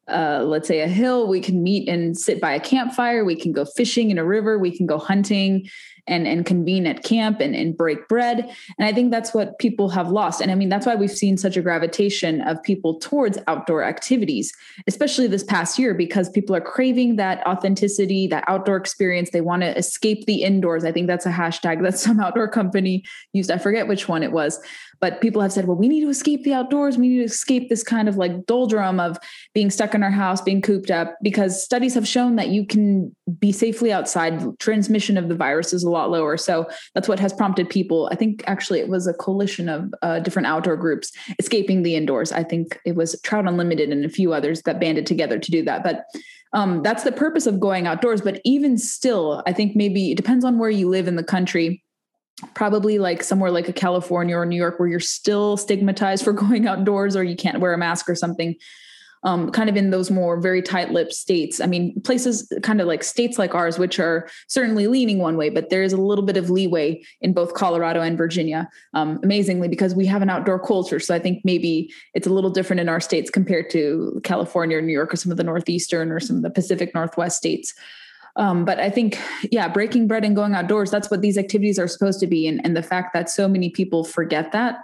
let's say a hill, we can meet and sit by a campfire, we can go fishing in a river, we can go hunting and convene at camp and break bread. And I think that's what people have lost. And I mean, that's why we've seen such a gravitation of people towards outdoor activities, especially this past year, because people are craving that authenticity, that outdoor experience. They want to escape the indoors. I think that's a hashtag that some outdoor company used. I forget which one it was, but people have said, well, we need to escape the outdoors. We need to escape this kind of doldrum of being stuck in our house, being cooped up, because studies have shown that you can be safely outside. Transmission of the virus is a lot lower. So that's what has prompted people. I think actually it was a coalition of different outdoor groups escaping the indoors. I think it was Trout Unlimited and a few others that banded together to do that. But that's the purpose of going outdoors. But even still, I think maybe it depends on where you live in the country. Probably somewhere like a California or New York, where you're still stigmatized for going outdoors, or you can't wear a mask or something. Kind of in those more very tight-lipped states. I mean, places kind of like states like ours, which are certainly leaning one way, but there is a little bit of leeway in both Colorado and Virginia, amazingly, because we have an outdoor culture. So I think maybe it's a little different in our states compared to California or New York or some of the Northeastern or some of the Pacific Northwest states. But I think, yeah, breaking bread and going outdoors, that's what these activities are supposed to be. And the fact that so many people forget that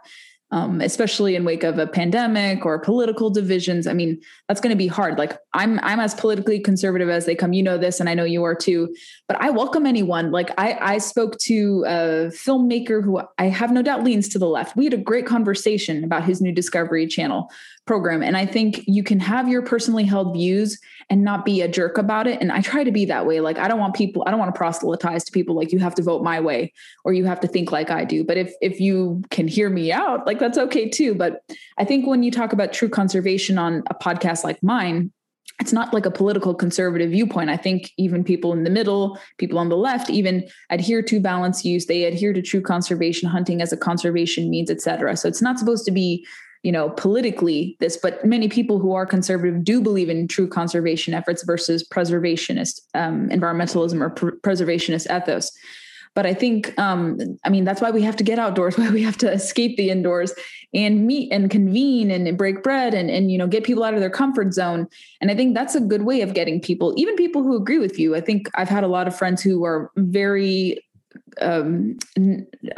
especially in wake of a pandemic or political divisions. I mean, that's going to be hard. Like I'm as politically conservative as they come, you know this, and I know you are too, but I welcome anyone. Like I spoke to a filmmaker who I have no doubt leans to the left. We had a great conversation about his new Discovery Channel program. And I think you can have your personally held views and not be a jerk about it. And I try to be that way. Like, I don't want to proselytize to people. Like, you have to vote my way or you have to think like I do. But if you can hear me out, like that's okay too. But I think when you talk about true conservation on a podcast like mine, it's not like a political conservative viewpoint. I think even people in the middle, people on the left, even adhere to balanced use. They adhere to true conservation, hunting as a conservation means, et cetera. So it's not supposed to be, you know, politically this, but many people who are conservative do believe in true conservation efforts versus preservationist environmentalism or preservationist ethos. But I think, I mean, that's why we have to get outdoors, why we have to escape the indoors and meet and convene and break bread and, you know, get people out of their comfort zone. And I think that's a good way of getting people, even people who agree with you. I think I've had a lot of friends who are very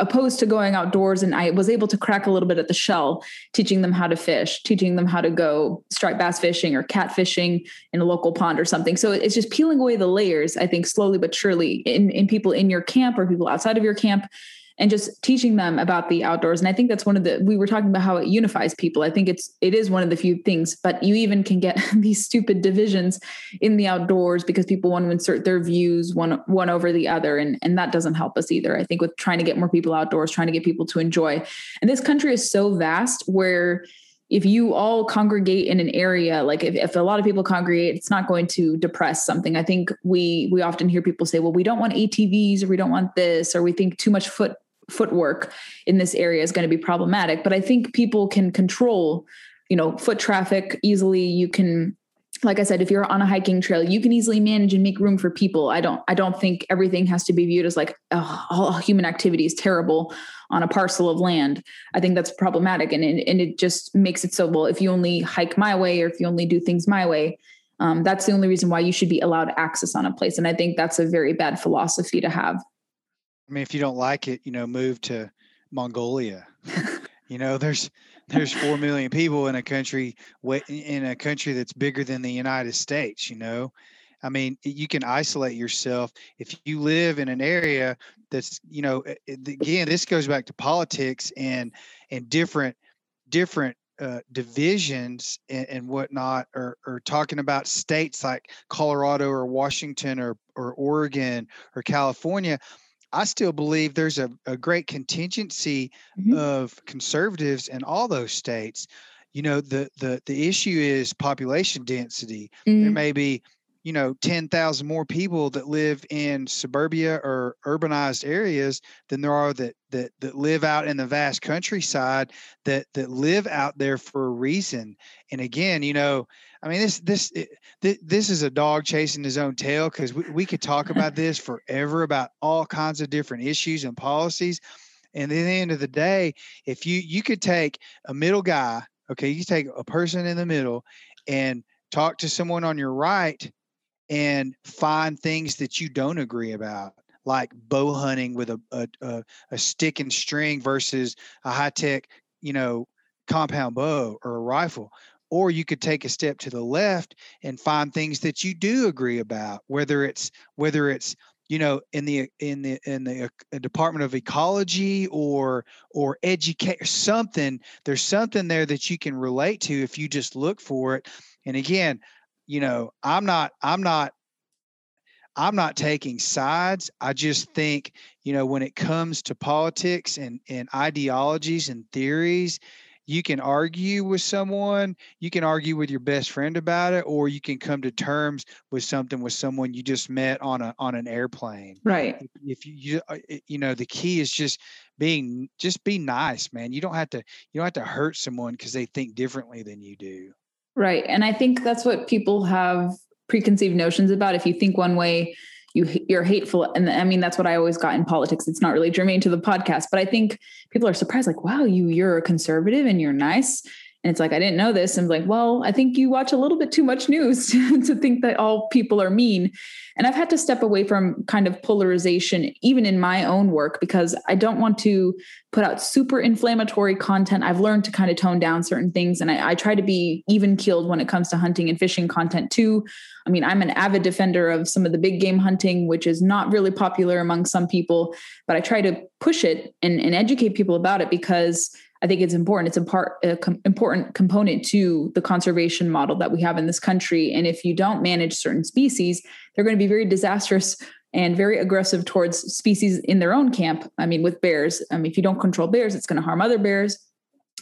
opposed to going outdoors. And I was able to crack a little bit at the shell, teaching them how to fish, teaching them how to go striped bass fishing or cat fishing in a local pond or something. So it's just peeling away the layers, I think, slowly but surely in people in your camp or people outside of your camp, and just teaching them about the outdoors. And I think that's we were talking about how it unifies people. I think it is one of the few things, but you even can get these stupid divisions in the outdoors because people want to insert their views one over the other. And that doesn't help us either. I think with trying to get more people outdoors, trying to get people to enjoy. And this country is so vast where if you all congregate in an area, like if a lot of people congregate, it's not going to depress something. I think we often hear people say, well, we don't want ATVs or we don't want this, or we think too much footwork in this area is going to be problematic. But I think people can control, you know, foot traffic easily. You can, like I said, if you're on a hiking trail, you can easily manage and make room for people. I don't think everything has to be viewed as like, oh, all human activity is terrible on a parcel of land. I think that's problematic. And it just makes it so, well, if you only hike my way, or if you only do things my way, that's the only reason why you should be allowed access on a place. And I think that's a very bad philosophy to have. I mean, if you don't like it, you know, move to Mongolia. You know, there's 4 million people in a country that's bigger than the United States. You know, I mean, you can isolate yourself if you live in an area that's, you know, again, this goes back to politics and different divisions and whatnot, or talking about states like Colorado or Washington or Oregon or California. I still believe there's a great contingency of conservatives in all those states. You know, the issue is population density. There may be, you know, 10,000 more people that live in suburbia or urbanized areas than there are that live out in the vast countryside that live out there for a reason. And again, you know, I mean, this is a dog chasing his own tail, because we could talk about this forever, about all kinds of different issues and policies. And at the end of the day, if you could take a middle guy, okay, you take a person in the middle and talk to someone on your right and find things that you don't agree about, like bow hunting with a stick and string versus a high-tech, you know, compound bow or a rifle. Or you could take a step to the left and find things that you do agree about, whether it's you know, in the Department of Ecology or educate something. There's something there that you can relate to if you just look for it. And again, you know, I'm not taking sides. I just think, you know, when it comes to politics and ideologies and theories, you can argue with someone, you can argue with your best friend about it, or you can come to terms with something with someone you just met on an airplane. Right. If you know, the key is just be nice, man. You don't have to hurt someone because they think differently than you do. Right. And I think that's what people have preconceived notions about. If you think one way, you're hateful. And I mean, that's what I always got in politics. It's not really germane to the podcast, but I think people are surprised, like, wow, you're a conservative and you're nice. And it's like, I didn't know this. I'm like, well, I think you watch a little bit too much news to think that all people are mean. And I've had to step away from kind of polarization, even in my own work, because I don't want to put out super inflammatory content. I've learned to kind of tone down certain things. And I try to be even keeled when it comes to hunting and fishing content too. I mean, I'm an avid defender of some of the big game hunting, which is not really popular among some people, but I try to push it and educate people about it because I think it's important. It's important component to the conservation model that we have in this country. And if you don't manage certain species, they're going to be very disastrous and very aggressive towards species in their own camp. I mean, with bears, if you don't control bears, it's going to harm other bears,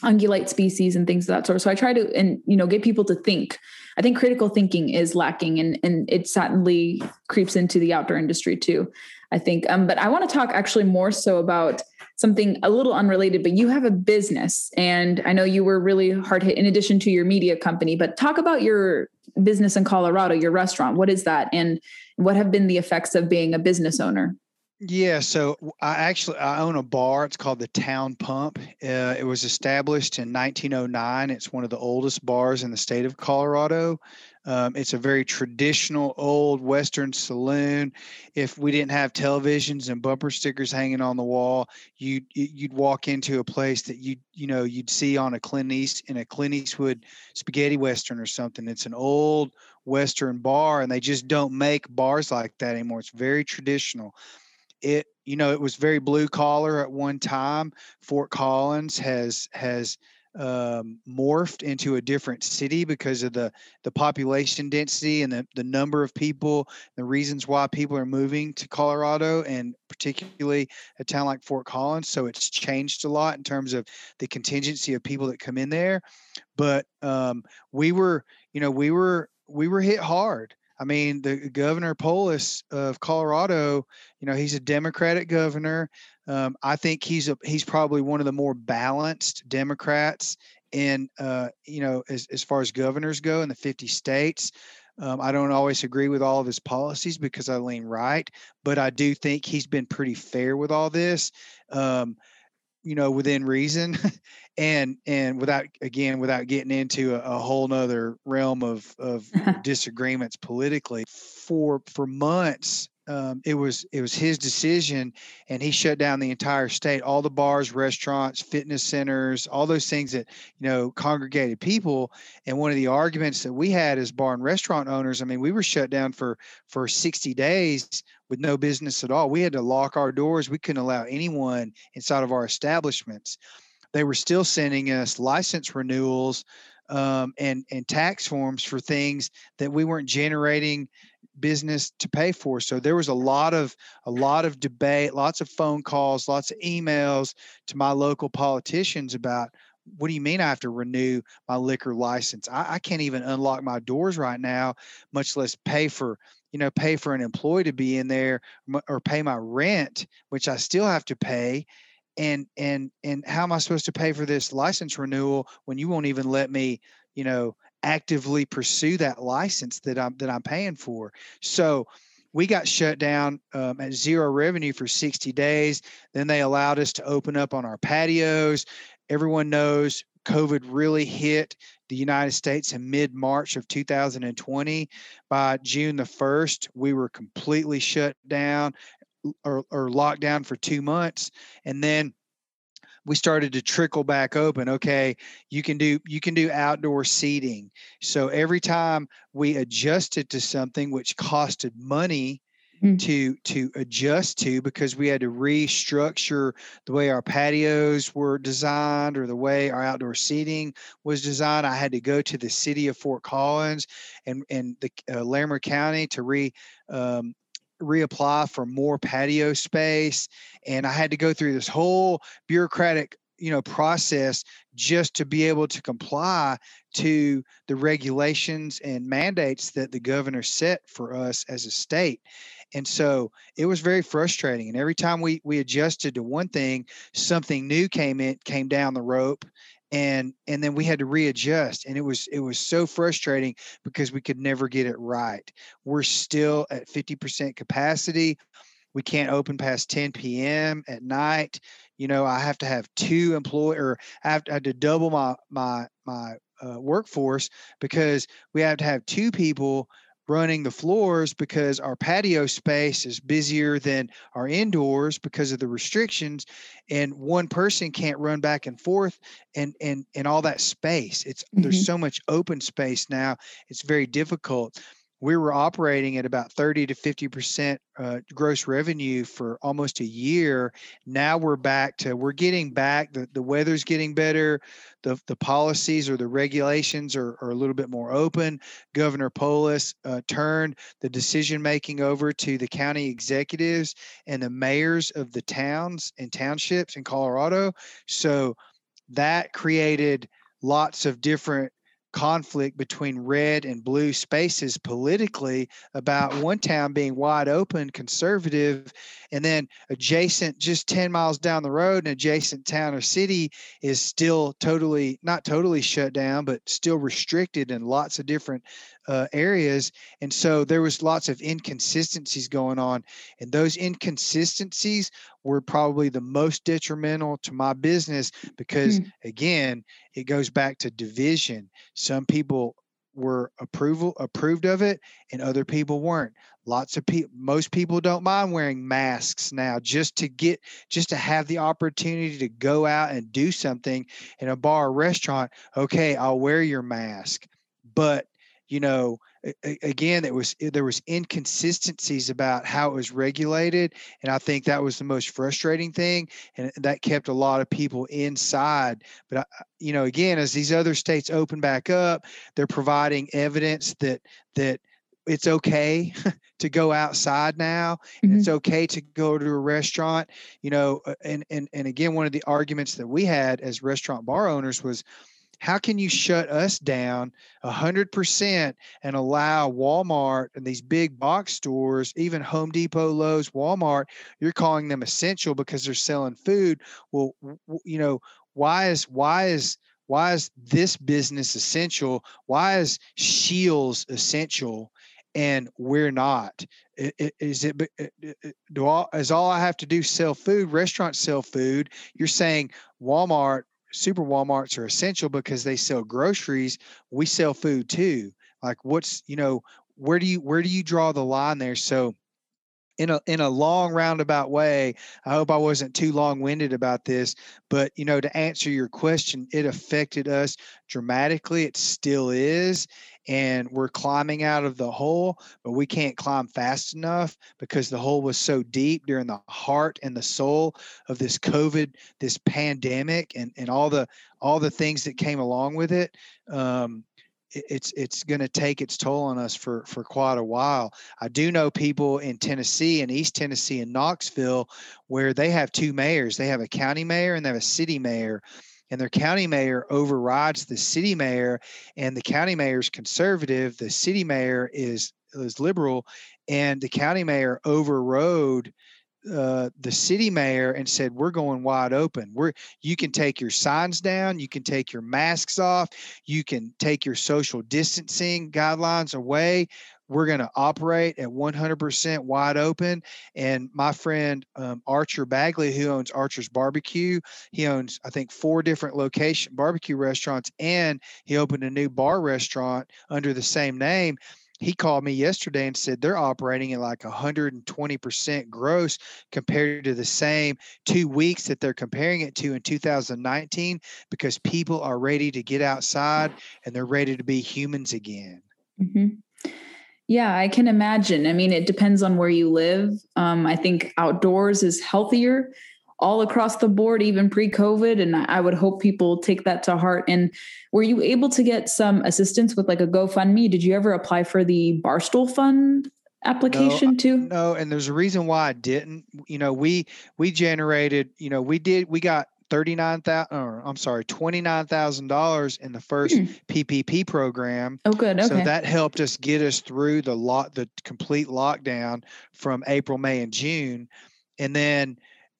ungulate species and things of that sort. So I try to, get people to think. I think critical thinking is lacking, and it certainly creeps into the outdoor industry too, I think. But I want to talk actually more so about something a little unrelated, but you have a business, and I know you were really hard hit in addition to your media company, but talk about your business in Colorado, your restaurant. What is that? And what have been the effects of being a business owner? Yeah. So I own a bar. It's called the Town Pump. It was established in 1909. It's one of the oldest bars in the state of Colorado. It's a very traditional old Western saloon. If we didn't have televisions and bumper stickers hanging on the wall, you'd walk into a place that you'd see on a Clint Eastwood spaghetti Western or something. It's an old Western bar, and they just don't make bars like that anymore. It's very traditional. It was very blue collar at one time. Fort Collins has morphed into a different city because of the population density and the number of people, the reasons why people are moving to Colorado, and particularly a town like Fort Collins. So it's changed a lot in terms of the contingency of people that come in there. But we were hit hard. I mean, the Governor Polis of Colorado, he's a Democratic governor. I think he's probably one of the more balanced Democrats in, as far as governors go in the 50 states. I don't always agree with all of his policies because I lean right, but I do think he's been pretty fair with all this, within reason and without getting into a whole nother realm of disagreements politically. For months, it was his decision, and he shut down the entire state, all the bars, restaurants, fitness centers, all those things that, congregated people. And one of the arguments that we had as bar and restaurant owners, we were shut down for 60 days with no business at all. We had to lock our doors. We couldn't allow anyone inside of our establishments. They were still sending us license renewals and tax forms for things that we weren't generating business to pay for. So there was a lot of debate, lots of phone calls, lots of emails to my local politicians about, what do you mean I have to renew my liquor license? I can't even unlock my doors right now, much less pay for an employee to be in there, or pay my rent, which I still have to pay. And how am I supposed to pay for this license renewal when you won't even let me, actively pursue that license that I'm paying for? So we got shut down at zero revenue for 60 days. Then they allowed us to open up on our patios. Everyone knows COVID really hit the United States in mid-March of 2020. By June the 1st, we were completely shut down or locked down for 2 months. And then we started to trickle back open. Okay, you can do outdoor seating. So every time we adjusted to something which costed money, to adjust to, because we had to restructure the way our patios were designed or the way our outdoor seating was designed. I had to go to the city of Fort Collins and the Larimer County to reapply for more patio space. And I had to go through this whole bureaucratic process just to be able to comply to the regulations and mandates that the governor set for us as a state. And so it was very frustrating. And every time we adjusted to one thing, something new came down the rope, and then we had to readjust. And it was so frustrating because we could never get it right. We're still at 50% capacity. We can't open past 10 p.m. at night. You know, I have to have two employees, or I had to double my workforce because we have to have two people running the floors because our patio space is busier than our indoors because of the restrictions, and one person can't run back and forth and all that space. It's mm-hmm. There's so much open space now. It's very difficult. We were operating at about 30 to 50% gross revenue for almost a year. Now we're getting back, the weather's getting better. The policies or the regulations are a little bit more open. Governor Polis turned the decision-making over to the county executives and the mayors of the towns and townships in Colorado. So that created lots of different conflict between red and blue spaces politically about one town being wide open, conservative, and then adjacent, just 10 miles down the road, an adjacent town or city is still totally, not totally shut down, but still restricted in lots of different areas. And so there was lots of inconsistencies going on. And those inconsistencies were probably the most detrimental to my business because, again, it goes back to division. Some people were approved of it and other people weren't. Lots of people, most people don't mind wearing masks now just to have the opportunity to go out and do something in a bar or restaurant. Okay, I'll wear your mask. But you know, again, there was inconsistencies about how it was regulated. And I think that was the most frustrating thing. And that kept a lot of people inside. But, you know, again, as these other states open back up, they're providing evidence that it's okay to go outside now. And mm-hmm. It's okay to go to a restaurant, you know, and again, one of the arguments that we had as restaurant bar owners was, how can you shut us down 100% and allow Walmart and these big box stores, even Home Depot, Lowe's, Walmart, you're calling them essential because they're selling food. Well, you know, why is this business essential? Why is Shields essential and we're not? Is all I have to do sell food? Restaurants sell food. You're saying Walmart, super Walmarts are essential because they sell groceries. We sell food too. Like what's, you know, where do you draw the line there? So in a long roundabout way, I hope I wasn't too long winded about this, but you know, to answer your question, it affected us dramatically. It still is. And we're climbing out of the hole, but we can't climb fast enough because the hole was so deep during the heart and the soul of this COVID, this pandemic, and all the things that came along with it. It's going to take its toll on us for quite a while. I do know people in Tennessee and East Tennessee and Knoxville where they have two mayors. They have a county mayor and they have a city mayor. And their county mayor overrides the city mayor, and the county mayor is conservative. The city mayor is liberal, and the county mayor overrode the city mayor and said, "We're going wide open. You can take your signs down, you can take your masks off, you can take your social distancing guidelines away. We're going to operate at 100% wide open." And my friend Archer Bagley, who owns Archer's Barbecue, he owns, I think, 4 different location barbecue restaurants, and he opened a new bar restaurant under the same name. He called me yesterday and said they're operating at like 120% gross compared to the same 2 weeks that they're comparing it to in 2019 because people are ready to get outside and they're ready to be humans again. Mm-hmm. Yeah, I can imagine. I mean, it depends on where you live. I think outdoors is healthier all across the board, even pre-COVID. And I would hope people take that to heart. And were you able to get some assistance with like a GoFundMe? Did you ever apply for the Barstool Fund application too? No, and there's a reason why I didn't. You know, we generated, you know, we got $29,000 in the first PPP program. Oh, good. Okay. So that helped us get us through the complete lockdown from April, May, and June. And then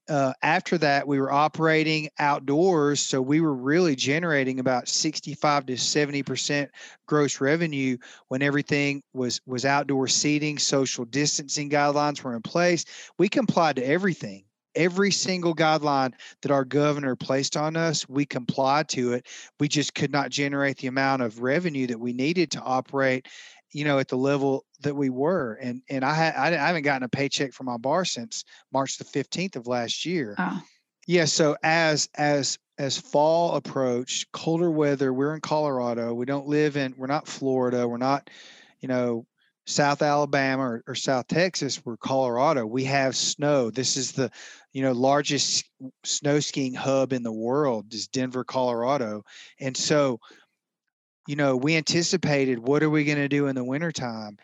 after that, we were operating outdoors. So we were really generating about 65 to 70% gross revenue when everything was outdoor seating, social distancing guidelines were in place. We complied to everything. every single guideline that our governor placed on us, we complied to it. We just could not generate the amount of revenue that we needed to operate, you know, at the level that we were. And I haven't gotten a paycheck from my bar since March the 15th of last year. Oh. Yeah. So as fall approached, colder weather, we're in Colorado. We don't live in, we're not Florida. We're not, you know, South Alabama or South Texas. We're Colorado. We have snow. This is the, you know, largest snow skiing hub in the world is Denver, Colorado. And so, you know, we anticipated, what are we going to do in the wintertime?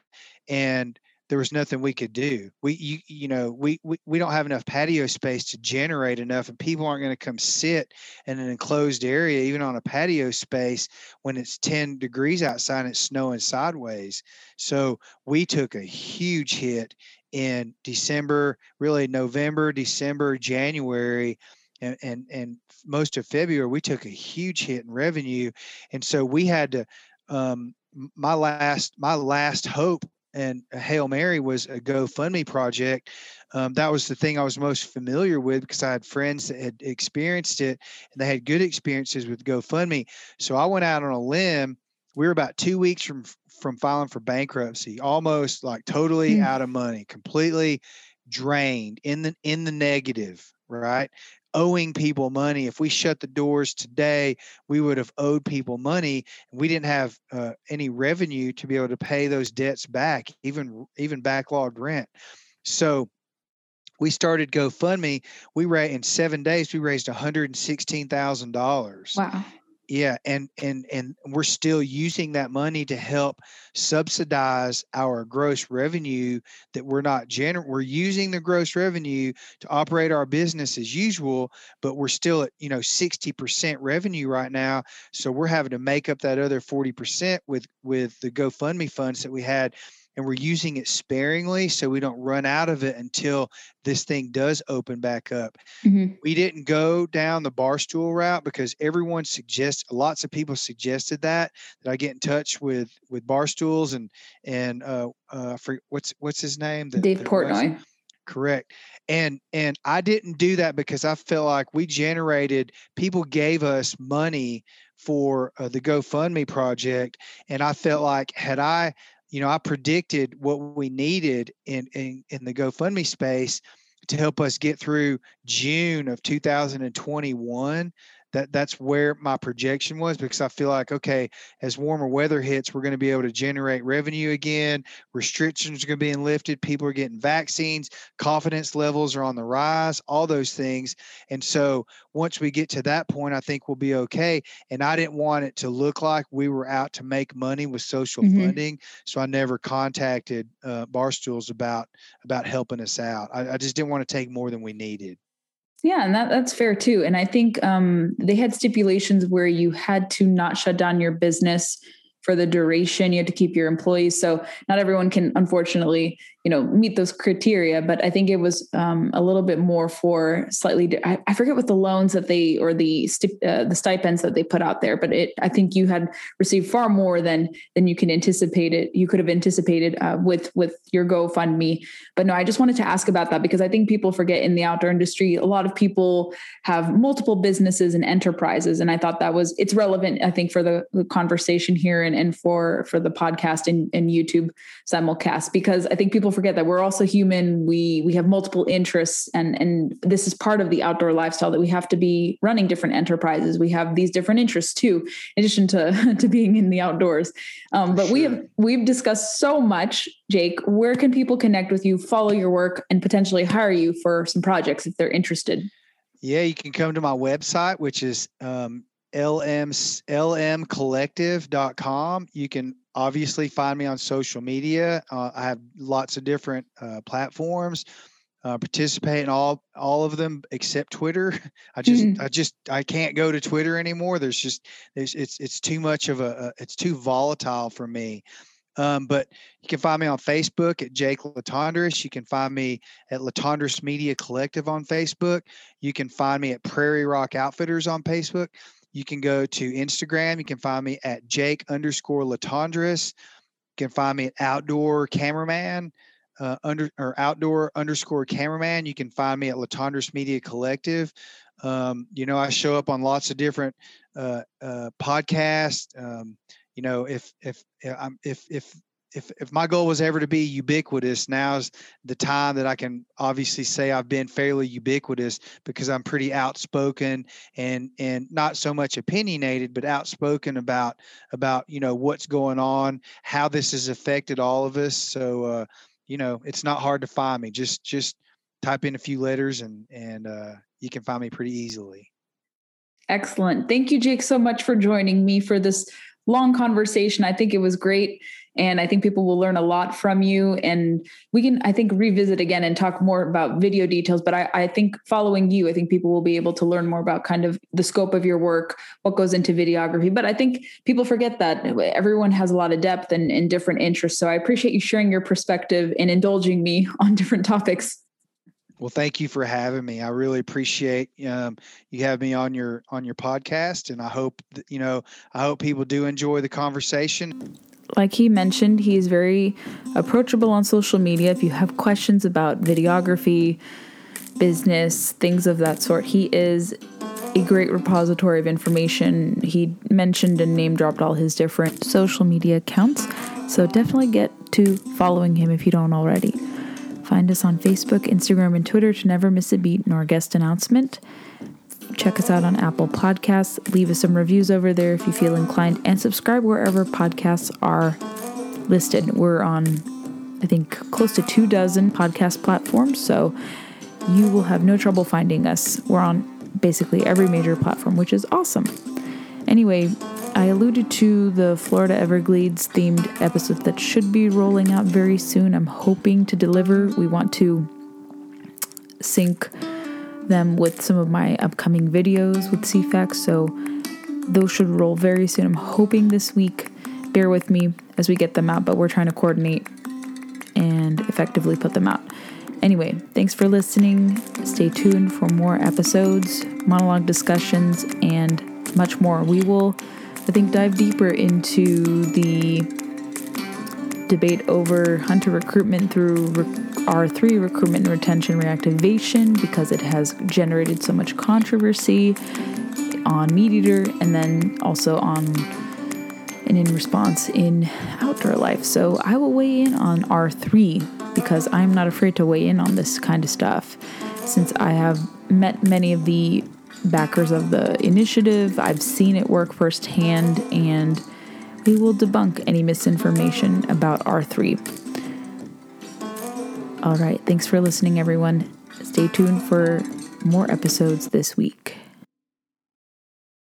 And there was nothing we could do. We don't have enough patio space to generate enough, and people aren't going to come sit in an enclosed area, even on a patio space, when it's 10 degrees outside and it's snowing sideways. So we took a huge hit in December, really November, December, January, and most of February. We took a huge hit in revenue. And so we had to, my last hope and Hail Mary was a GoFundMe project. That was the thing I was most familiar with because I had friends that had experienced it and they had good experiences with GoFundMe. So I went out on a limb. We were about 2 weeks from filing for bankruptcy, almost like totally out of money, completely drained, in the negative, right? Owing people money. If we shut the doors today, we would have owed people money. We didn't have any revenue to be able to pay those debts back, even backlogged rent. So we started GoFundMe. In 7 days, we raised $116,000. Wow. Yeah. And we're still using that money to help subsidize our gross revenue that we're not generating. We're using the gross revenue to operate our business as usual, but we're still at, 60% revenue right now. So we're having to make up that other 40% with the GoFundMe funds that we had. And we're using it sparingly so we don't run out of it until this thing does open back up. Mm-hmm. We didn't go down the barstool route because lots of people suggested that I get in touch with barstools and for what's his name? Dave Portnoy. Correct. And I didn't do that because I felt like people gave us money for the GoFundMe project. And I felt like had I predicted what we needed in the GoFundMe space to help us get through June of 2021. That's where my projection was, because I feel like, okay, as warmer weather hits, we're going to be able to generate revenue again. Restrictions are going to be lifted. People are getting vaccines. Confidence levels are on the rise, all those things. And so once we get to that point, I think we'll be okay. And I didn't want it to look like we were out to make money with social funding. So I never contacted Barstools about helping us out. I just didn't want to take more than we needed. Yeah. And that's fair too. And I think they had stipulations where you had to not shut down your business for the duration. You had to keep your employees. So not everyone can, unfortunately, meet those criteria, but I think it was a little bit more for slightly, I forget what the loans that they, or the stipends that they put out there, but I think you had received far more than you can anticipate it. You could have anticipated with your GoFundMe, but no, I just wanted to ask about that because I think people forget in the outdoor industry, a lot of people have multiple businesses and enterprises. And I thought it's relevant, I think, for the conversation here and for the podcast and YouTube simulcast, because I think people forget that we're also human. We have multiple interests and this is part of the outdoor lifestyle, that we have to be running different enterprises. We have these different interests too, in addition to being in the outdoors. But sure. We've discussed so much, Jake. Where can people connect with you, follow your work, and potentially hire you for some projects if they're interested? Yeah, you can come to my website, which is lmcollective.com. You can obviously find me on social media. I have lots of different platforms, participate in all of them except Twitter. I can't go to Twitter anymore. It's too much of it's too volatile for me. But you can find me on Facebook at Jake LaTondras. You can find me at LaTondress Media Collective on Facebook. You can find me at Prairie Rock Outfitters on Facebook. You can go to Instagram. You can find me at Jake _LaTondras. You can find me at Outdoor Cameraman. outdoor_cameraman. You can find me at LaTondress Media Collective. You know, I show up on lots of different podcasts. You know, if my goal was ever to be ubiquitous, now's the time that I can obviously say I've been fairly ubiquitous, because I'm pretty outspoken and not so much opinionated, but outspoken about, you know, what's going on, how this has affected all of us. So, you know, it's not hard to find me. Just type in a few letters and you can find me pretty easily. Excellent. Thank you, Jake, so much for joining me for this long conversation. I think it was great. And I think people will learn a lot from you, and we can, I think, revisit again and talk more about video details. But I think following you, I think people will be able to learn more about kind of the scope of your work, what goes into videography. But I think people forget that everyone has a lot of depth and different interests. So I appreciate you sharing your perspective and indulging me on different topics. Well, thank you for having me. I really appreciate you having me on your podcast. And I hope, you know, I hope people do enjoy the conversation. Like he mentioned, he is very approachable on social media. If you have questions about videography, business, things of that sort, he is a great repository of information. He mentioned and name dropped all his different social media accounts. So definitely get to following him if you don't already. Find us on Facebook, Instagram, and Twitter to never miss a beat nor guest announcement. Check us out on Apple Podcasts. Leave us some reviews over there if you feel inclined, and subscribe wherever podcasts are listed. We're on, I think, close to 24 podcast platforms, so you will have no trouble finding us. We're on basically every major platform, which is awesome. Anyway, I alluded to the Florida Everglades themed episode that should be rolling out very soon. I'm hoping to deliver. We want to sync them with some of my upcoming videos with CFACT, so those should roll very soon. I'm hoping this week. Bear with me as we get them out, but we're trying to coordinate and effectively put them out. Anyway, thanks for listening. Stay tuned for more episodes, monologue discussions, and much more. We will, I think, dive deeper into the debate over hunter recruitment through R3 recruitment and retention reactivation, because it has generated so much controversy on Meat Eater, and then also on and in response in Outdoor Life. So I will weigh in on R3, because I'm not afraid to weigh in on this kind of stuff, since I have met many of the backers of the initiative. I've seen it work firsthand, and we will debunk any misinformation about R3. All right, thanks for listening, everyone. Stay tuned for more episodes this week.